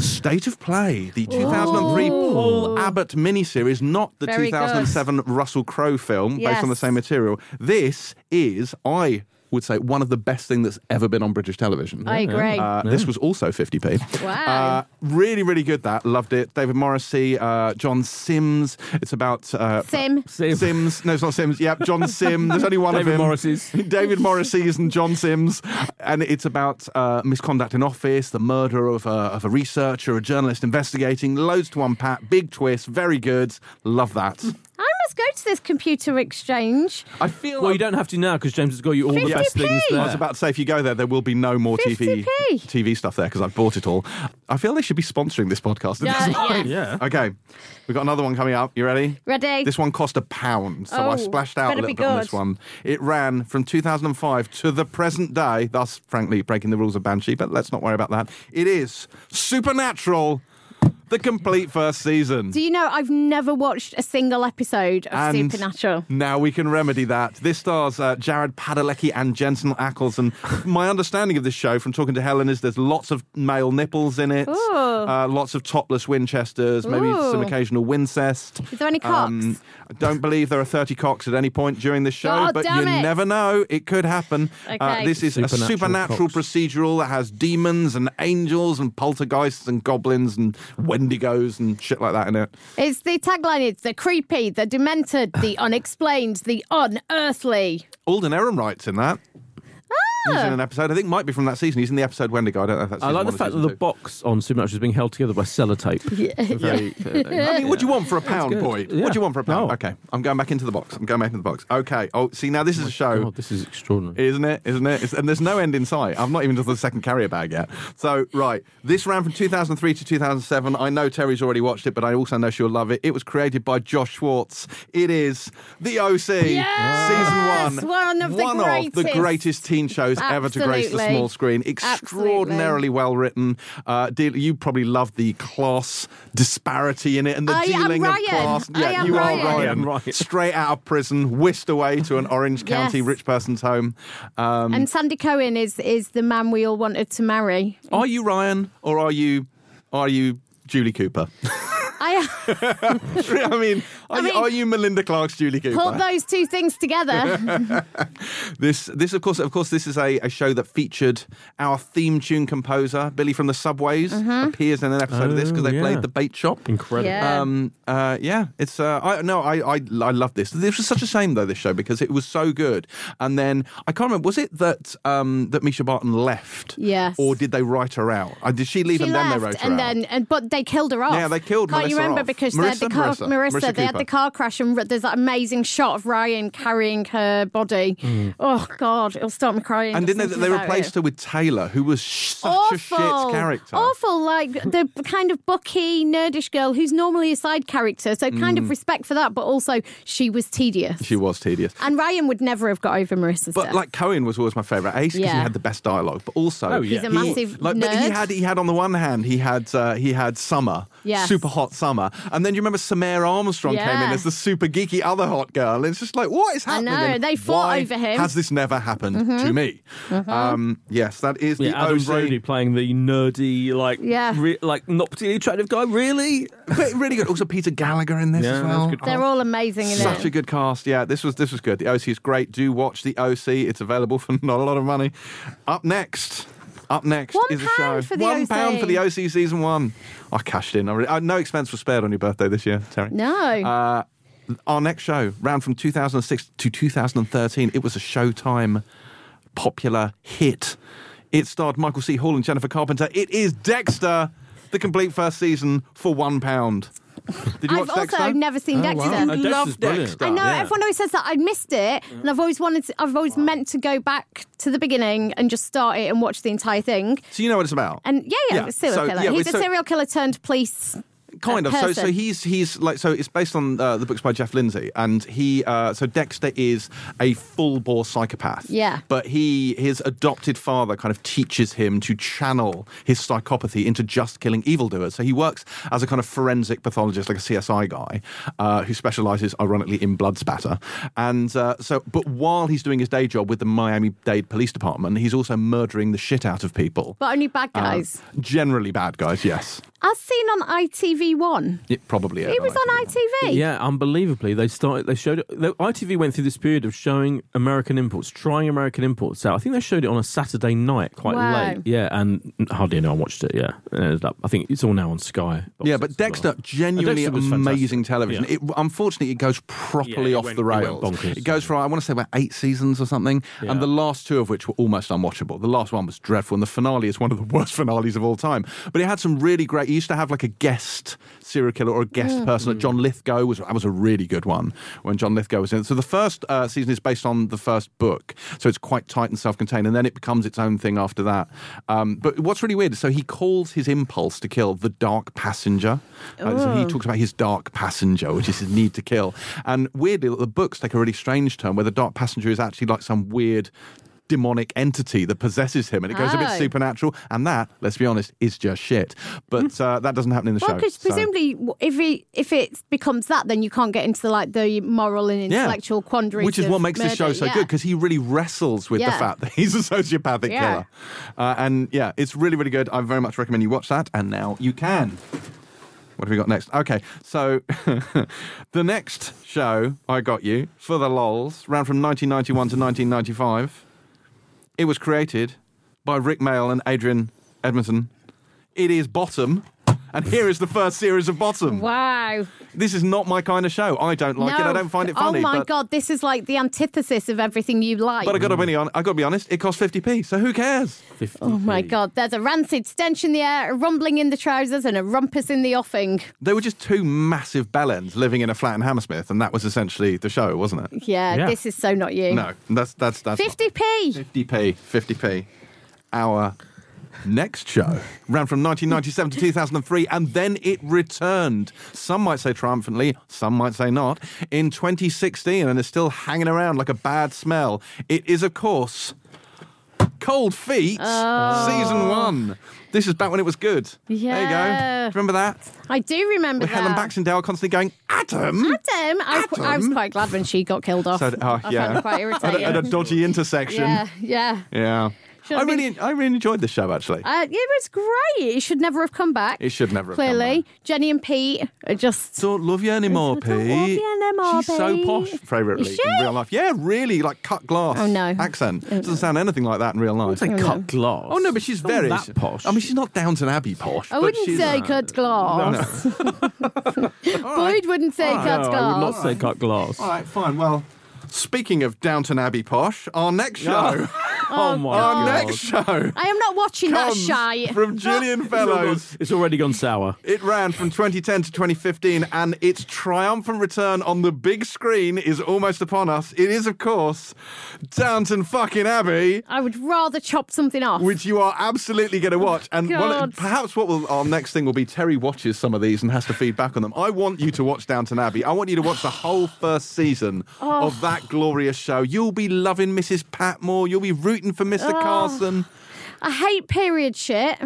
State of Play, the two thousand three Whoa. Paul Abbott miniseries, not the Very two thousand seven good. Russell Crowe film, yes. based on the same material. This is, I would say, one of the best things that's ever been on British television. I agree. Uh, yeah. This was also fifty p. Wow. Uh, really, really good, that. Loved it. David Morrissey, uh, John Sims. It's about... Uh, Sim. Sim. Sims. No, it's not Sims. Yep, John Sims. There's only one David of him. Morrissey's. David Morrissey's and John Sims. And it's about uh, misconduct in office, the murder of a, of a researcher, a journalist investigating. Loads to unpack. Big twist. Very good. Love that. I must go to this computer exchange. I feel Well, I'm... you don't have to now because James has got you all fifty p. The best things there. I was about to say, if you go there, there will be no more T V, T V stuff there because I've bought it all. I feel they should be sponsoring this podcast. Yeah, yeah. yeah. Okay, we've got another one coming up. You ready? Ready. This one cost a pound, so oh, I splashed out a little bit good. on this one. It ran from two thousand five to the present day, thus, frankly, breaking the rules of Banshee, but let's not worry about that. It is Supernatural. The complete first season. Do you know, I've never watched a single episode of and Supernatural. Now we can remedy that. This stars uh, Jared Padalecki and Jensen Ackles. And my understanding of this show from talking to Helen is there's lots of male nipples in it, uh, lots of topless Winchesters, maybe Ooh. some occasional Wincest. Is there any cocks? Um, I don't believe there are thirty cocks at any point during this show, God, but you it. never know. It could happen. Okay. Uh, this is supernatural a supernatural cocks. procedural that has demons and angels and poltergeists and goblins and Wendigos and shit like that in it. It's the tagline, it's the creepy, the demented, the unexplained, the unearthly. Alden Ehrenreich's in that. Ah. He's in an episode, I think might be from that season. He's in the episode Wendigo. I don't know if that's I like the fact that two. the box on Supernatural is being held together by sellotape. Yeah. Very, yeah. I mean, what do you want for a pound, boy? Yeah. What do you want for a pound? Oh. Okay, I'm going back into the box. I'm going back into the box. Okay. Oh, see, now this oh is a show. God, this is extraordinary. Isn't it? Isn't it? It's, and there's no end in sight. I've not even done the second carrier bag yet. So, right. This ran from two thousand three to two thousand seven. I know Terry's already watched it, but I also know she'll love it. It was created by Josh Schwartz. It is The O C. Yes! Season one. One of the one greatest. One of the greatest teen shows Absolutely. ever to grace the small screen. Extraordinarily well written. Uh, de- you probably love the class disparity in it and the I dealing of class. Yeah, I am you Ryan. are Ryan. Ryan. Straight out of prison, whisked away to an Orange County yes. rich person's home. Um, and Sandy Cohen is is the man we all wanted to marry. Are you Ryan or are you are you Julie Cooper? I, I mean, are, I mean you, are you Melinda Clark's Julie Cooper? Put those two things together. this, this of course, of course, this is a, a show that featured our theme tune composer Billy from the Subways mm-hmm. appears in an episode oh, of this because they yeah. played the bait shop. Incredible. Yeah, um, uh, yeah it's. Uh, I no, I, I, I love this. This was such a shame though. This show because it was so good, and then I can't remember. Was it that um, that Misha Barton left? Yes. Or did they write her out? Uh, did she leave she and left, then they wrote her and out? And then, and, but they killed her off. Yeah, they killed. Can't Marissa you remember off. because Marissa, they had the car, Marissa, Marissa, Marissa they had the car crash and there's that amazing shot of Ryan carrying her body. Mm. Oh God, it'll start me crying. And didn't they, they replaced it. her with Taylor, who was such awful, a shit character, awful, like the kind of bucky, nerdish girl who's normally a side character. So kind mm. of respect for that, but also she was tedious. She was tedious, and Ryan would never have got over Marissa's. But death. like Cohen was always my favourite ace because yeah. he had the best dialogue, but also oh, yeah. he's a massive he, nerd. Like, but he had he had on the one hand he had uh, he had Summer. yes. super hot summer. And then you remember Samara Armstrong yeah. came in as the super geeky other hot girl. It's just like, what is happening? I know, they fought Why over him. Has this never happened mm-hmm. to me? Mm-hmm. Um, yes, that is yeah, the Adam O C. Brody playing the nerdy, like, yeah. re- like not particularly attractive guy, really? But really good. Also Peter Gallagher in this yeah, as well. Good. They're oh, all amazing in it. Such a good cast. Yeah, this was, this was good. The O C is great. Do watch The O C. It's available for not a lot of money. Up next... Up next One is a show. For the One O C. Pound for the O C season one. I cashed in. I really, I, no expense was spared on your birthday this year, Terry. No. Uh, our next show, round from two thousand six to two thousand thirteen, it was a Showtime popular hit. It starred Michael C. Hall and Jennifer Carpenter. It is Dexter, the complete first season for one pound. Did you I've watch also Dexter? never seen oh, Dexter. Wow. I love Dexter. I know yeah. everyone always says that I missed it, and I've always wanted. To, I've always wow. meant to go back to the beginning and just start it and watch the entire thing. So you know what it's about? And yeah, yeah, yeah. serial so, killer. Yeah, he's a so, serial killer turned police. Kind uh, of. Person. So, so he's he's like so. It's based on uh, the books by Jeff Lindsay, and he uh, so Dexter is a full bore psychopath. Yeah. But he his adopted father kind of teaches him to channel his psychopathy into just killing evildoers. So he works as a kind of forensic pathologist, like a C S I guy, uh, who specialises ironically in blood spatter. And uh, so, but while he's doing his day job with the Miami-Dade Police Department, he's also murdering the shit out of people. But only bad guys. Uh, generally bad guys. Yes. As seen on I T V one. It probably is. It was on I T V. Yeah, unbelievably. They started, they showed it. They, I T V went through this period of showing American imports, trying American imports out. I think they showed it on a Saturday night, quite wow. late. Yeah, and hardly anyone watched it, yeah. It up, I think it's all now on Sky. Yeah, but Dexter, well. genuinely Dexter amazing fantastic. television. Yeah. It, unfortunately, it goes properly yeah, it off went, the rails. It, bonkers, it goes for, I want to say, about eight seasons or something, yeah. and the last two of which were almost unwatchable. The last one was dreadful, and the finale is one of the worst finales of all time. But it had some really great. He used to have like a guest serial killer or a guest mm. person. Like John Lithgow was that was a really good one when John Lithgow was in it. So the first uh, season is based on the first book, so it's quite tight and self-contained, and then it becomes its own thing after that. Um, but what's really weird is so he calls his impulse to kill the dark passenger. Uh, so he talks about his dark passenger, which is his need to kill. And weirdly, the books take a really strange turn where the dark passenger is actually like some weird demonic entity that possesses him, and it goes oh. a bit supernatural, and that, let's be honest, is just shit. But uh, that doesn't happen in the well, show. Because presumably, so. if he, if it becomes that, then you can't get into like the moral and intellectual yeah. quandaries, which is what makes murder. this show so yeah. good, because he really wrestles with yeah. the fact that he's a sociopathic yeah. killer. Uh, and yeah, it's really, really good. I very much recommend you watch that, and now you can. What have we got next? Okay, so the next show I got you for the lols, ran from nineteen ninety-one to nineteen ninety-five. It was created by Rick Mayall and Adrian Edmonton. It is Bottom, and here is the first series of Bottom. Wow. This is not my kind of show. I don't like no. it. I don't find it funny. Oh, my but, God. This is like the antithesis of everything you like. But I've got to be honest, I've got to be honest, it cost fifty p, so who cares? fifty p. Oh, my God. There's a rancid stench in the air, a rumbling in the trousers, and a rumpus in the offing. They were just two massive bellends living in a flat in Hammersmith, and that was essentially the show, wasn't it? Yeah, yeah. This is so not you. No, that's... that's, that's fifty p! fifty p. fifty p. Our... next show ran from nineteen ninety-seven to two thousand three, and then it returned. Some might say triumphantly, some might say not, in twenty sixteen, and is still hanging around like a bad smell. It is, of course, Cold Feet, oh. season one. This is back when it was good. Yeah. There you go. Do you remember that? I do remember With that. Helen Baxendale constantly going, Adam! Adam! Adam. I, w- I was quite glad when she got killed off. So, oh, I yeah. felt quite irritated. At, at a dodgy intersection. Yeah, yeah. Yeah. I really, been... I really enjoyed this show, actually. Uh, it was great. It should never have come back. It should never have Clearly. come back. Clearly. Jenny and Pete are just... Don't love you anymore, Pete. Don't love you anymore, She's Pete. so posh, favourably, in real life. Yeah, really, like cut glass. Oh, no. Accent. It doesn't sound anything like that in real life. I wouldn't say oh, cut no. glass. Oh, no, but she's not very... that posh. I mean, she's not Downton Abbey posh. I wouldn't she's... say cut glass. No, no. right. Boyd wouldn't say right. cut no, glass. I would not say right. cut glass. All right, fine, well... Speaking of Downton Abbey posh, our next show. Oh, oh my our God. Our next show. I am not watching that shite. From Julian Fellowes. It's already gone sour. It ran from twenty ten to twenty fifteen, and its triumphant return on the big screen is almost upon us. It is, of course, Downton fucking Abbey. I would rather chop something off. Which you are absolutely going to watch. And one, perhaps what will, our next thing will be Terry watches some of these and has to feed back on them. I want you to watch Downton Abbey. I want you to watch the whole first season oh. of that glorious show. You'll be loving Missus Patmore. You'll be rooting for Mister Oh, Carson. I hate period shit.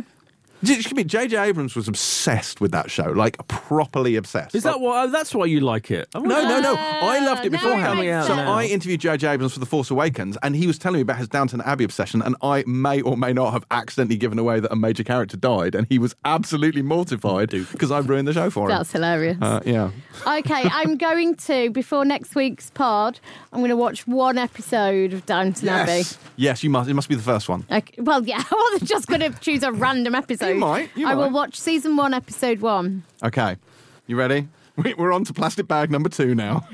J J Abrams was obsessed with that show, like properly obsessed. Is like, that why? That's why you like it? Oh, no, uh, no, no. I loved it beforehand. It so now. I interviewed J J Abrams for The Force Awakens, and he was telling me about his Downton Abbey obsession, and I may or may not have accidentally given away that a major character died, and he was absolutely mortified because I ruined the show for him. That's hilarious. Uh, yeah. Okay, I'm going to, before next week's pod, I'm going to watch one episode of Downton yes. Abbey. Yes, you must. It must be the first one. Okay. Well, yeah, I wasn't just going to choose a random episode. You might. You I might. will watch season one, episode one. Okay. You ready? We're on to plastic bag number two now.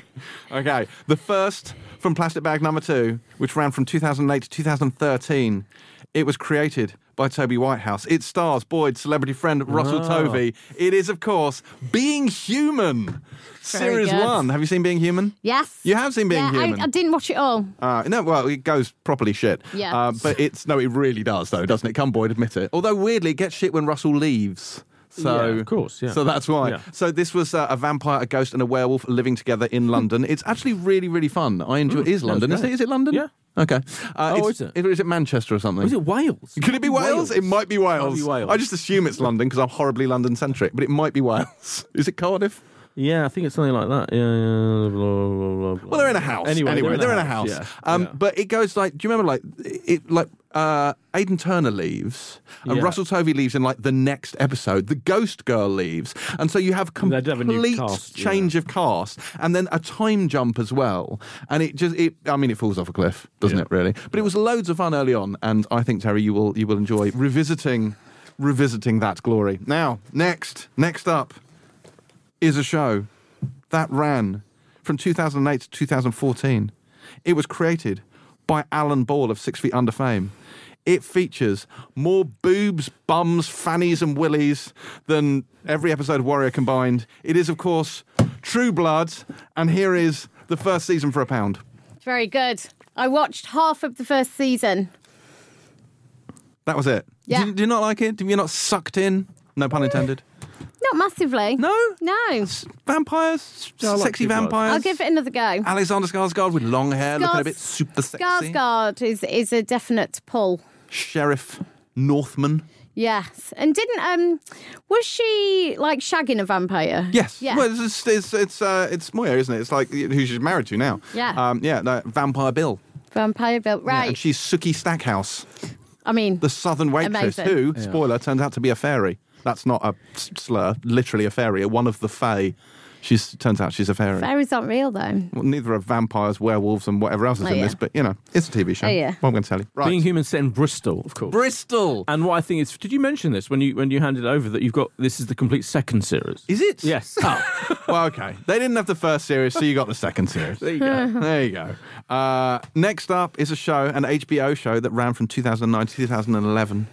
Okay. The first from plastic bag number two, which ran from two thousand eight to two thousand thirteen, it was created by Toby Whitehouse. It stars Boyd's celebrity friend Russell oh. Tovey. It is, of course, Being Human. Very Series good. one. Have you seen Being Human? Yes. You have seen Being yeah, Human? I, I didn't watch it all. Uh, no, well, it goes properly shit. Yeah. Uh, but it's, no, it really does, though, doesn't it? Come, Boyd, admit it. Although, weirdly, it gets shit when Russell leaves. So, yeah, of course, yeah. So that's why. Yeah. So this was uh, a vampire, a ghost, and a werewolf living together in London. It's actually really, really fun. I enjoy. Mm, it is London, is it? Is it London? Yeah. Okay. Uh, oh, is it? Is it Manchester or something? Or is it Wales? Could it be Wales? Wales? It might be Wales. It might be Wales. I just assume it's London because I'm horribly London-centric, but it might be Wales. Is it Cardiff? Yeah, I think it's something like that. Yeah, yeah, blah, blah, blah, blah. Well, they're in a house. Anyway, anyway they're, in they're in a house. house. Yeah. Um, yeah. But it goes like, do you remember like, it like, Uh, Aidan Turner leaves and yeah. Russell Tovey leaves in like the next episode. The Ghost Girl leaves, and so you have complete have a new cast, change yeah. of cast, and then a time jump as well. And it just, it, I mean, it falls off a cliff, doesn't yeah. it? Really, but it was loads of fun early on, and I think Terry, you will you will enjoy revisiting revisiting that glory. Now, next next up is a show that ran from two thousand eight to two thousand fourteen. It was created by Alan Ball of Six Feet Under fame. It features more boobs, bums, fannies and willies than every episode of Warrior combined. It is, of course, True Blood, and here is the first season for a pound. Very good. I watched half of the first season. That was it? Yeah. Did you not like it? Did you not sucked in? No pun intended. Not massively. No? No. Vampires? Yeah, sexy like vampires? I'll give it another go. Alexander Skarsgård with long hair, Skars- looking a bit super sexy. Skarsgård is, is a definite pull. Sheriff Northman. Yes. And didn't, um, was she, like, shagging a vampire? Yes. Yeah. Well, it's, it's, it's, uh, it's Moya, isn't it? It's like who she's married to now. Yeah. Um, yeah, no, Vampire Bill. Vampire Bill, right. Yeah, and she's Sookie Stackhouse. I mean, the southern waitress amazing. who, yeah. spoiler, turns out to be a fairy. That's not a slur, literally a fairy, one of the fae. She's turns out she's a fairy. Fairies aren't real, though. Well, neither are vampires, werewolves, and whatever else is oh, in yeah. this, but, you know, it's a T V show. Oh, yeah. What I'm going to tell you. Right. Being Human set in Bristol, of course. Bristol! And what I think is, did you mention this when you when you handed it over, that you've got, this is the complete second series? Is it? Yes. Oh. Well, okay. They didn't have the first series, so you got the second series. There you go. There you go. Uh, next up is a show, an H B O show that ran from two thousand nine to two thousand eleven.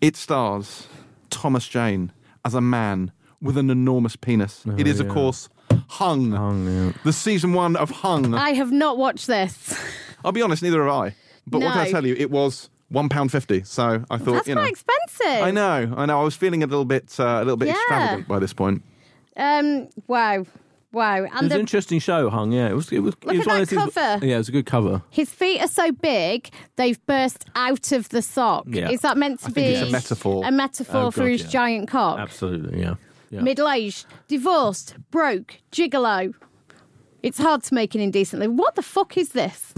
It stars Thomas Jane as a man with an enormous penis. Oh, it is, yeah. of course, Hung. Hung yeah. The season one of Hung. I have not watched this. I'll be honest, neither have I. But no. What can I tell you? It was one pound fifty. So I thought, That's you know. That's quite expensive. I know, I know. I was feeling a little bit, uh, a little bit yeah. extravagant by this point. Um. Wow. Wow. And it was the, an interesting show, Hung, yeah. It was, it was, look it was at one that of those cover. Things, yeah, it was a good cover. His feet are so big, they've burst out of the sock. Yeah. Is that meant to I be think it's a metaphor, a metaphor oh, for God, his yeah. giant cock? Absolutely, yeah. yeah. Middle-aged, divorced, broke, gigolo. It's hard to make an indecent living. What the fuck is this?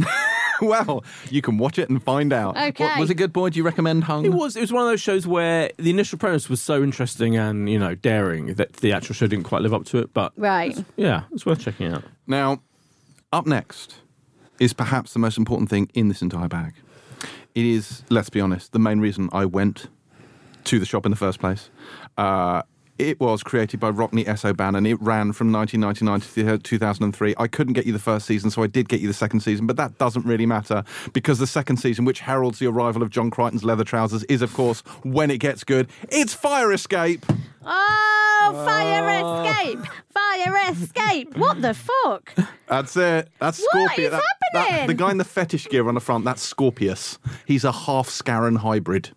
Well, you can watch it and find out. Okay. What, was it good, Boyd? Do you recommend Hung? It was. It was one of those shows where the initial premise was so interesting and, you know, daring that the actual show didn't quite live up to it. But right. It's, yeah, it's worth checking out. Now, up next is perhaps the most important thing in this entire bag. It is, let's be honest, the main reason I went to the shop in the first place. Uh... It was created by Rodney S. O'Bannon. It ran from nineteen ninety-nine to two thousand three. I couldn't get you the first season, so I did get you the second season, but that doesn't really matter because the second season, which heralds the arrival of John Crichton's leather trousers, is, of course, when it gets good, it's Fire Escape. Oh, Fire oh. Escape! Fire Escape! What the fuck? That's it. That's Scorpius. What is that, happening? That, the guy in the fetish gear on the front, that's Scorpius. He's a half-Scarran hybrid.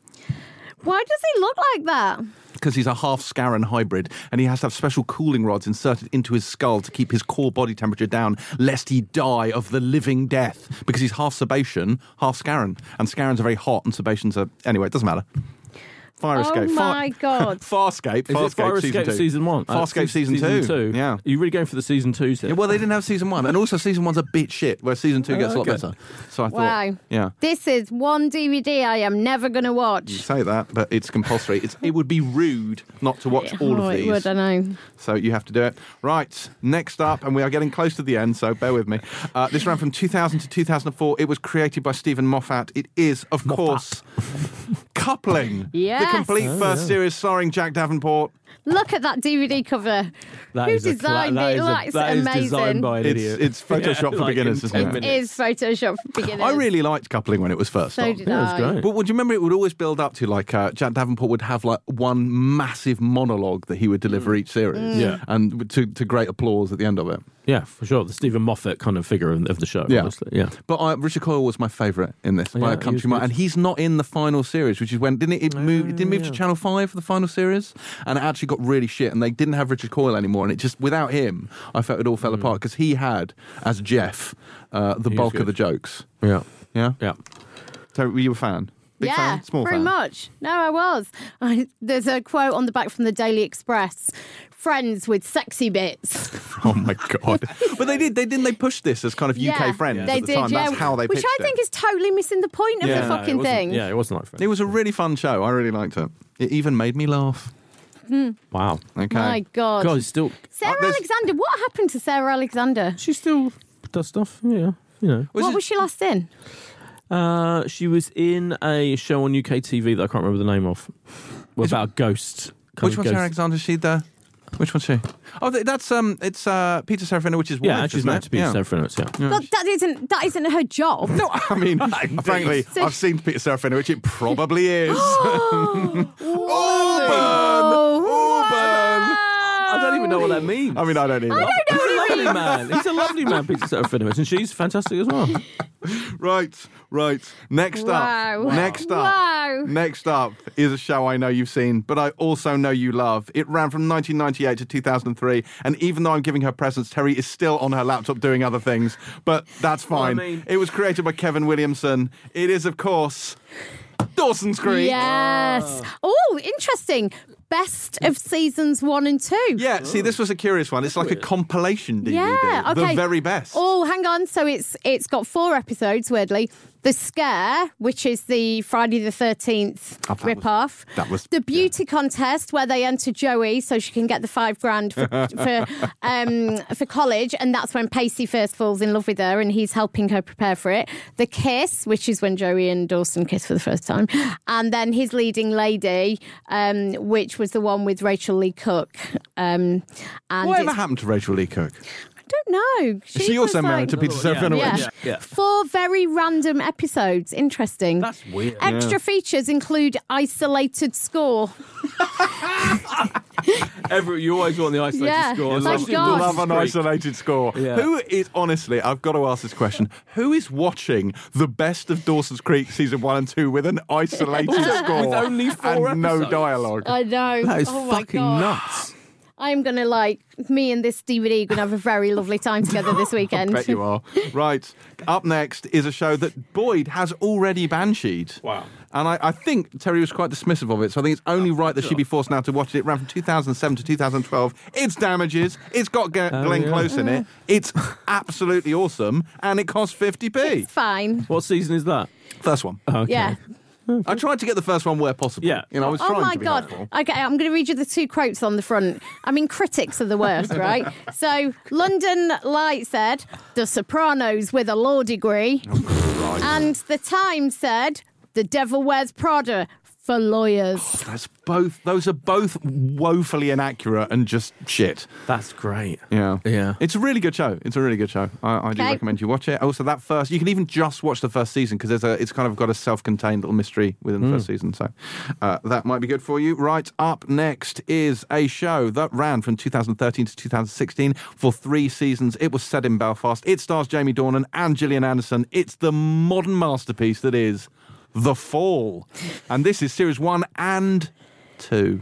Why does he look like that? Because he's a half-Scarran hybrid, and he has to have special cooling rods inserted into his skull to keep his core body temperature down, lest he die of the living death, because he's half-Sebacean, half-Scarran. And Scarrans are very hot, and Sebaceans are... Anyway, it doesn't matter. Fire Escape. Oh my Fire... God. Farscape. Is Farscape, Fire Escape season, season one? Uh, Farscape season, season two. two. Yeah. Are you really going for the season two? Yeah, well, they didn't have season one. And also season one's a bit shit, where season two gets oh, okay. a lot better. So I thought, wow. yeah. This is one D V D I am never going to watch. You say that, but it's compulsory. It's, it would be rude not to watch all oh, of these. It would, I know. So you have to do it. Right, next up, and we are getting close to the end, so bear with me. Uh, this ran from two thousand to two thousand four. It was created by Stephen Moffat. It is, of Moffat. course... Coupling, yes. the complete oh, first yeah. series starring Jack Davenport. Look at that D V D cover. That Who designed cla- it? That is, a, that is amazing. Designed by an idiot. It's, it's Photoshop yeah, for like beginners, isn't it? It is Photoshop for beginners. I really liked Coupling when it was first. So on. did yeah, I. It was great. But would you remember it would always build up to, like, uh, Jack Davenport would have like one massive monologue that he would deliver mm. each series, mm. yeah, and to, to great applause at the end of it. Yeah, for sure. The Stephen Moffat kind of figure of, of the show, yeah. obviously. Yeah. But uh, Richard Coyle was my favourite in this, yeah, by a country mile, and he's not in the final series, which is when didn't it, it move? Oh, it didn't move yeah. to Channel Five for the final series, and it actually got really shit. And they didn't have Richard Coyle anymore, and it just without him, I felt it all fell mm. apart because he had as Jeff uh, the he bulk of the jokes. Yeah, yeah, yeah. So were you a fan? Big yeah, fan? Small very fan? much. No, I was. I, there's a quote on the back from the Daily Express. Friends with sexy bits. Oh my God. But they did, they didn't they push this as kind of U K yeah, friends yeah. at they the did, time? Yeah. That's how they pitched it. Which I think it. is totally missing the point of yeah, the fucking no, thing. Yeah, it wasn't like Friends. It was a really fun show. I really liked it. It even made me laugh. Mm. Wow. Okay. My God. God, it's still... Sarah uh, Alexander. What happened to Sarah Alexander? She still does stuff. Yeah. You know. What was, it... was she last in? Uh, she was in a show on U K T V that I can't remember the name of. Well, about it... ghosts. Which one's Sarah Alexander? She the... Which one's she? Oh, that's um, it's uh, Peter Serafinowicz, which is yeah, wife, she's married to Peter yeah. Serafinowicz. Yeah, but that isn't that isn't her job. No, I mean, frankly, so I've she... seen Peter Serafinowicz. It probably is. Auburn, Auburn. I don't even know what that means. I mean, I don't even. I don't know what it means. He's a lovely man. He's a lovely man, Peter Serafinowicz, and she's fantastic as well. Right, right. Next wow. up, wow. next up, wow. next up is a show I know you've seen, but I also know you love. It ran from nineteen ninety-eight to two thousand three, and even though I'm giving her presents, Terry is still on her laptop doing other things, but that's fine. I mean... It was created by Kevin Williamson. It is, of course, Dawson's Creek. Yes. Oh, oh interesting. Best of seasons one and two. Yeah, oh. see, this was a curious one. It's like a compilation D V D. Yeah, okay. The very best. Oh, hang on. So it's it's got four episodes, weirdly. The Scare, which is the Friday the thirteenth oh, ripoff. That was the beauty yeah. contest where they enter Joey so she can get the five grand for for, um, for college, and that's when Pacey first falls in love with her, and he's helping her prepare for it. The Kiss, which is when Joey and Dawson kiss for the first time, and then His Leading Lady, um, which was. was the one with Rachel Lee Cook. Um, and Whatever happened to Rachel Lee Cook? I don't know. She, she also like, married to Peter oh, Serafinowicz. Yeah. Yeah. Yeah. Four very random episodes. Interesting. That's weird. Extra yeah. features include isolated score. Every, you always want the isolated yeah. score. Yeah, you love an isolated score. Yeah. Who is, honestly, I've got to ask this question, who is watching the best of Dawson's Creek season one and two with an isolated score with only four and episodes. No dialogue? I know. That is oh fucking God. nuts. I'm going to, like, me and this D V D are going to have a very lovely time together this weekend. I bet you are. Right. Up next is a show that Boyd has already bansheed. Wow. And I, I think Terry was quite dismissive of it, so I think it's only oh, right that sure. she be forced now to watch it. It ran from two thousand seven to two thousand twelve. It's Damages. It's got G- oh, Glenn yeah. Close in it. It's absolutely awesome, and it costs fifty p. It's fine. What season is that? First one. Oh, okay. Yeah. I tried to get the first one where possible. Yeah. You know, I was trying oh my to be God. Helpful. Okay, I'm going to read you the two quotes on the front. I mean, critics are the worst, right? So, London Light said, The Sopranos with a law degree. Oh, and The Times said, The Devil Wears Prada for lawyers. Oh, that's both. Those are both woefully inaccurate and just shit. That's great. Yeah, yeah. It's a really good show. It's a really good show. I, I do okay. recommend you watch it. Also, that first, you can even just watch the first season because there's a. It's kind of got a self-contained little mystery within the mm. first season. So uh, that might be good for you. Right, up next is a show that ran from two thousand thirteen to two thousand sixteen for three seasons. It was set in Belfast. It stars Jamie Dornan and Gillian Anderson. It's the modern masterpiece that is. The Fall. And this is series one and two.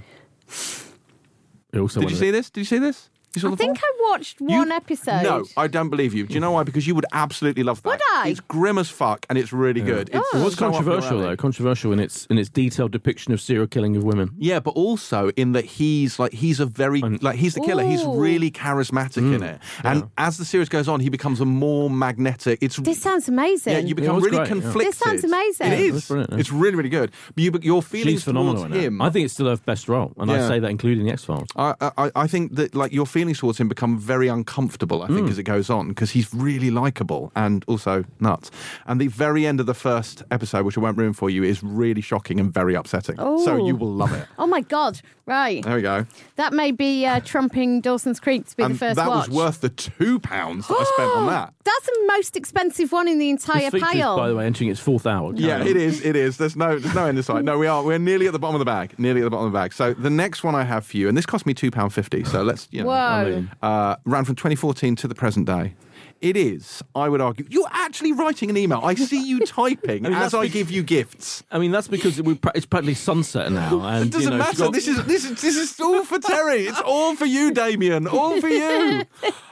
Did you see this? Did you see this? You saw I think I watched one you, episode. No, I don't believe you. Do you know why? Because you would absolutely love that. Would I? It's grim as fuck, and it's really yeah. good. It's oh. so controversial, though. Controversial in its in its detailed depiction of serial killing of women. Yeah, but also in that he's like he's a very and, like he's the killer. Ooh. He's really charismatic mm. in it, and yeah. as the series goes on, he becomes a more magnetic. It's this sounds amazing. Yeah, you become yeah, really great, conflicted. Yeah. This sounds amazing. It is. Yeah, yeah. It's really really good. But you, your feelings towards him, I think it's still her best role, and yeah. I say that including the X Files. I, I I think that like your feelings. feelings towards him become very uncomfortable, I think, mm. as it goes on, because he's really likeable and also nuts. And the very end of the first episode, which I won't ruin for you, is really shocking and very upsetting. Ooh. So you will love it. Oh, my God. Right. There we go. That may be uh, trumping Dawson's Creek to be and the first that watch. That was worth the two pounds that I spent on that. That's the most expensive one in the entire this features, pile. By the way, entering its fourth hour. Yeah, know? it is. It is. There's no there's no end in sight. No, we are. We're nearly at the bottom of the bag. Nearly at the bottom of the bag. So the next one I have for you, and this cost me two pounds fifty, so let's, you know. Whoa. Uh, ran from twenty fourteen to the present day. It is, I would argue, you're actually writing an email. I see you typing I mean, as I give you gifts. I mean, that's because we pra- it's practically sunset now. And, it doesn't you know, matter. Got... This is this is this is all for Terry. It's all for you, Damien. All for you.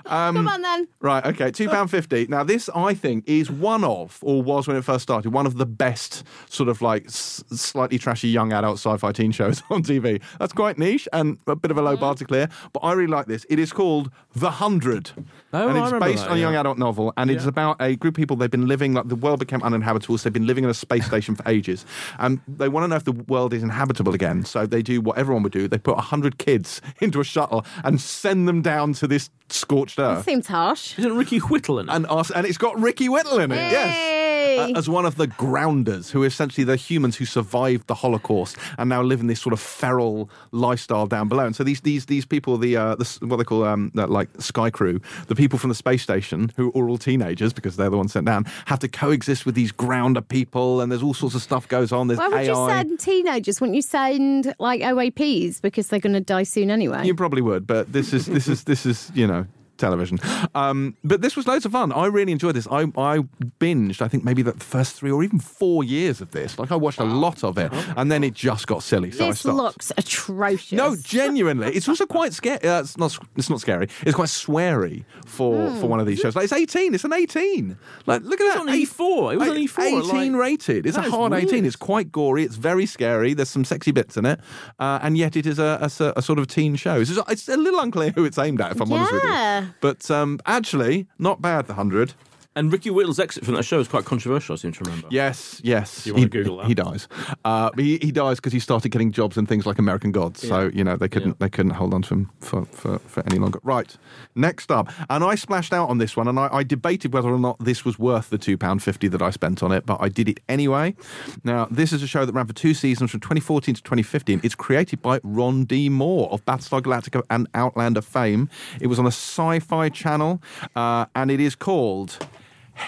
Um, Come on then. Right. Okay. Two pound fifty. Now, this I think is one of, or was when it first started, one of the best sort of like s- slightly trashy young adult sci-fi teen shows on T V. That's quite niche and a bit of a low bar to clear, but I really like this. It is called The Hundred, oh, and it's I remember based that, on yeah. young. Adult novel, and yeah. it's about a group of people. They've been living like the world became uninhabitable, so they've been living in a space station for ages, and um, they want to know if the world is inhabitable again. So they do what everyone would do: they put a hundred kids into a shuttle and send them down to this scorched earth. That seems harsh. Isn't Ricky Whittle in it? And, and it's got Ricky Whittle in it. Yay. Yes. Uh, as one of the grounders, who are essentially the humans who survived the Holocaust and now live in this sort of feral lifestyle down below. And so these these these people, the, uh, the what they call um, the, like Sky Crew, the people from the space station who are all teenagers because they're the ones sent down, have to coexist with these grounder people. And there's all sorts of stuff goes on. There's Why would A I. You send teenagers? Wouldn't you send like O A Ps because they're going to die soon anyway? You probably would, but this is this is this is you know. television. Um, but this was loads of fun. I really enjoyed this. I, I binged, I think, maybe the first three or even four years of this. Like, I watched a lot of it, and then it just got silly. So this I looks atrocious. No, genuinely. It's also quite scary. Uh, it's, not, it's not scary. It's quite sweary for, mm. for one of these shows. Like, it's eighteen. It's an eighteen. Like, look at it's that. On E four. It was like, on E four. eighteen like, rated. It's a hard weird. eighteen. It's quite gory. It's very scary. There's some sexy bits in it. Uh, and yet it is a, a, a sort of teen show. It's, just, it's a little unclear who it's aimed at, if I'm yeah. honest with you. But um, actually, not bad, The Hundred. And Ricky Whittle's exit from that show is quite controversial, I seem to remember. Yes, yes. You want he, to Google that? He dies. Uh, but he, he dies because he started getting jobs in things like American Gods. Yeah. So, you know, they couldn't yeah. they couldn't hold on to him for, for, for any longer. Right, next up. And I splashed out on this one, and I, I debated whether or not this was worth the two pounds fifty that I spent on it, but I did it anyway. Now, this is a show that ran for two seasons from twenty fourteen to twenty fifteen. It's created by Ron D. Moore of Battlestar Galactica and Outlander fame. It was on a sci-fi channel, uh, and it is called...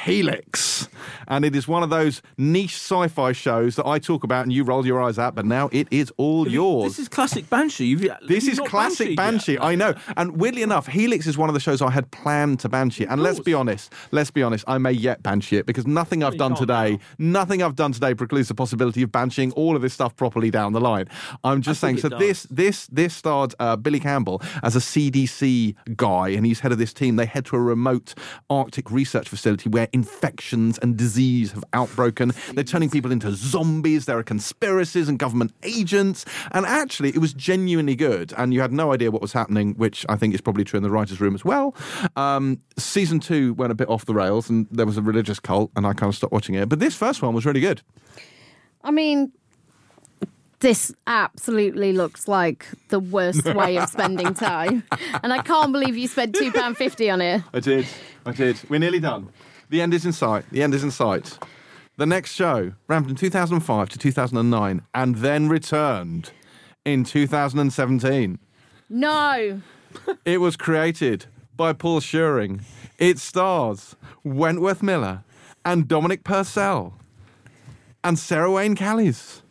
Helix, and it is one of those niche sci-fi shows that I talk about and you roll your eyes at, but now it is all yours. This is classic Banshee. You've, this is classic Banshee, Banshee I know. And weirdly enough, Helix is one of the shows I had planned to Banshee, and let's be honest, let's be honest, I may yet Banshee it, because nothing I've done today, nothing I've done today precludes the possibility of Bansheeing all of this stuff properly down the line. I'm just saying, so this this this starred uh, Billy Campbell as a C D C guy, and he's head of this team. They head to a remote Arctic research facility where infections and disease have outbroken. They're turning people into zombies. There are conspiracies and government agents. And actually, it was genuinely good. And you had no idea what was happening, which I think is probably true in the writer's room as well. Um, season two went a bit off the rails, and there was a religious cult, and I kind of stopped watching it. But this first one was really good. I mean... This absolutely looks like the worst way of spending time. And I can't believe you spent two pounds fifty on it. I did. I did. We're nearly done. The end is in sight. The end is in sight. The next show ran from two thousand five to two thousand nine and then returned in two thousand seventeen. No. It was created by Paul Schuring. It stars Wentworth Miller and Dominic Purcell and Sarah Wayne Callies.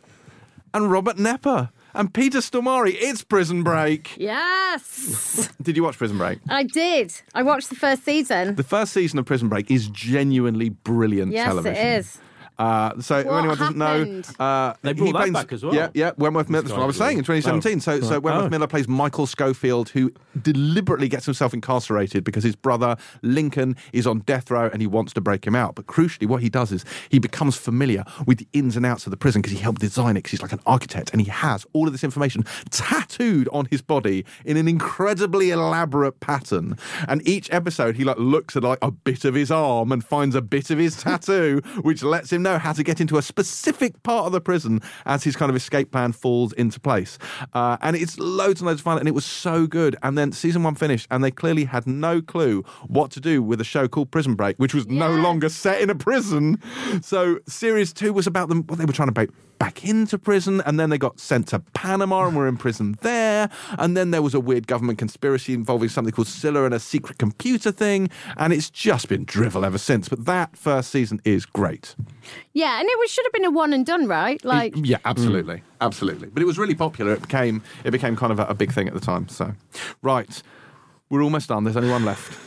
And Robert Nepper. And Peter Stormare. It's Prison Break. Yes. Did you watch Prison Break? I did. I watched the first season. The first season of Prison Break is genuinely brilliant yes, television. Yes, it is. Uh, so, what if anyone happened? doesn't know, uh, they brought that plays, back as well. Yeah, yeah. Wentworth Miller. That's what I was saying in twenty seventeen. Oh, so, right. so Wentworth oh. Miller plays Michael Schofield, who deliberately gets himself incarcerated because his brother Lincoln is on death row and he wants to break him out. But crucially, what he does is he becomes familiar with the ins and outs of the prison because he helped design it. Because he's like an architect, and he has all of this information tattooed on his body in an incredibly elaborate pattern. And each episode, he like looks at like a bit of his arm and finds a bit of his tattoo, which lets him know how to get into a specific part of the prison as his kind of escape plan falls into place. Uh, and it's loads and loads of fun, and it was so good. And then season one finished, and they clearly had no clue what to do with a show called Prison Break, which was yes. no longer set in a prison. So series two was about them, well, they were trying to break back into prison, and then they got sent to Panama and were in prison there, and then there was a weird government conspiracy involving something called Scylla and a secret computer thing, and it's just been drivel ever since. But that first season is great. Yeah, and it was, should have been a one and done, right? Like, it, yeah, absolutely, mm. absolutely. But it was really popular. It became it became kind of a, a big thing at the time. So, right, we're almost done. There's only one left.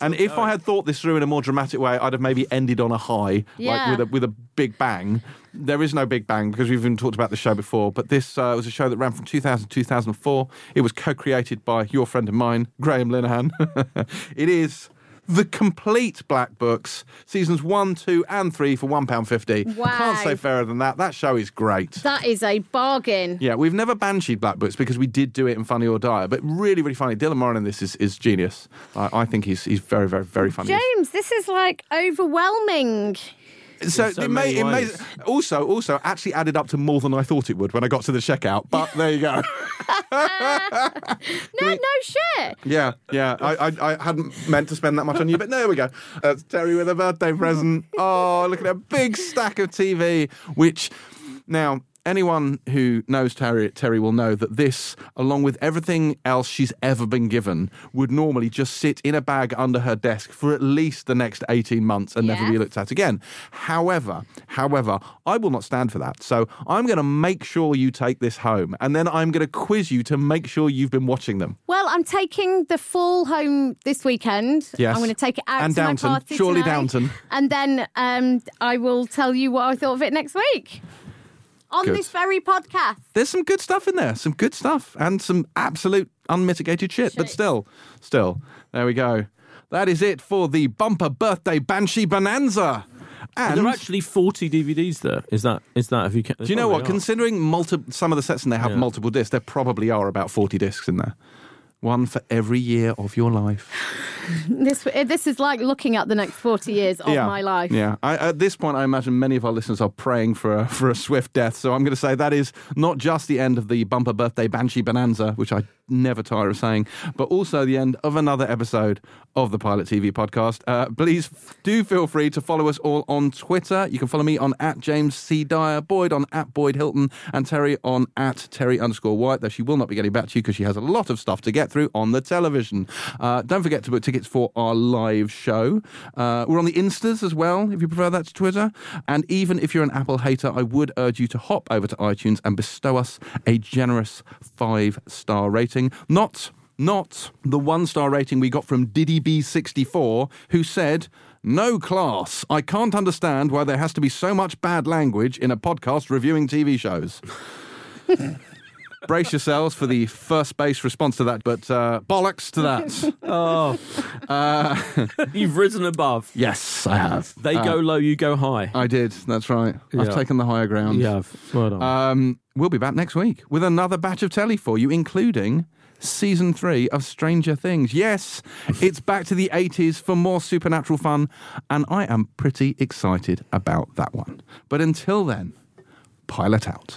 And if going. I had thought this through in a more dramatic way, I'd have maybe ended on a high, yeah. like with a with a big bang. There is no big bang because we've even talked about the show before, but this uh, was a show that ran from two thousand to two thousand four. It was co-created by your friend of mine, Graham Linehan. It is the complete Black Books, seasons one, two, and three for one pound fifty. Wow. I can't say fairer than that. That show is great. That is a bargain. Yeah, we've never bansheed Black Books because we did do it in Funny or Dire, but really, really funny. Dylan Moran in this is, is genius. I, I think he's he's very, very, very funny. James, this is like overwhelming. So, so it may, it may also, also actually added up to more than I thought it would when I got to the checkout. But there you go. uh, no, no shit. Yeah, yeah. I, I, I hadn't meant to spend that much on you, but there we go. That's Terry with a birthday present. Oh, look at a big stack of T V. Which now anyone who knows Terry, Terry will know that this, along with everything else she's ever been given, would normally just sit in a bag under her desk for at least the next eighteen months and yeah. never be looked at again. However, however, I will not stand for that. So I'm going to make sure you take this home, and then I'm going to quiz you to make sure you've been watching them. Well, I'm taking the full home this weekend. Yes. I'm going to take it out and to Downton, my party surely tonight, Downton. And then um, I will tell you what I thought of it next week. On good. This very podcast. There's some good stuff in there, some good stuff, and some absolute unmitigated shit. shit. But still, still, there we go. That is it for the Bumper Birthday Banshee Bonanza. And there are actually forty D V Ds there. Is that? Is that? If you can, do you know what? Are. Considering multi- some of the sets in there have yeah. multiple discs, there probably are about forty discs in there. One for every year of your life. This this is like looking at the next forty years of yeah, my life. Yeah. I, at this point, I imagine many of our listeners are praying for a, for a swift death. So I'm going to say that is not just the end of the Bumper Birthday Banshee Bonanza, which I never tire of saying, but also the end of another episode of the Pilot T V Podcast. Uh, please do feel free to follow us all on Twitter. You can follow me on at James C. Dyer, Boyd on at Boyd Hilton, and Terry on at Terry underscore White, though she will not be getting back to you because she has a lot of stuff to get through on the television. Uh, don't forget to book tickets for our live show. Uh, we're on the Instas as well, if you prefer that to Twitter. And even if you're an Apple hater, I would urge you to hop over to iTunes and bestow us a generous five-star rating. Not, not the one-star rating we got from Diddy B sixty-four, who said, "No class. I can't understand why there has to be so much bad language in a podcast reviewing T V shows." Brace yourselves for the first base response to that, but uh, bollocks to that. Oh, uh, you've risen above. Yes, I have. They uh, go low, you go high. I did. That's right. Yeah. I've taken the higher ground. You have. Well done. Um, we'll be back next week with another batch of telly for you, including season three of Stranger Things. Yes, it's back to the eighties for more supernatural fun, and I am pretty excited about that one. But until then, pilot out.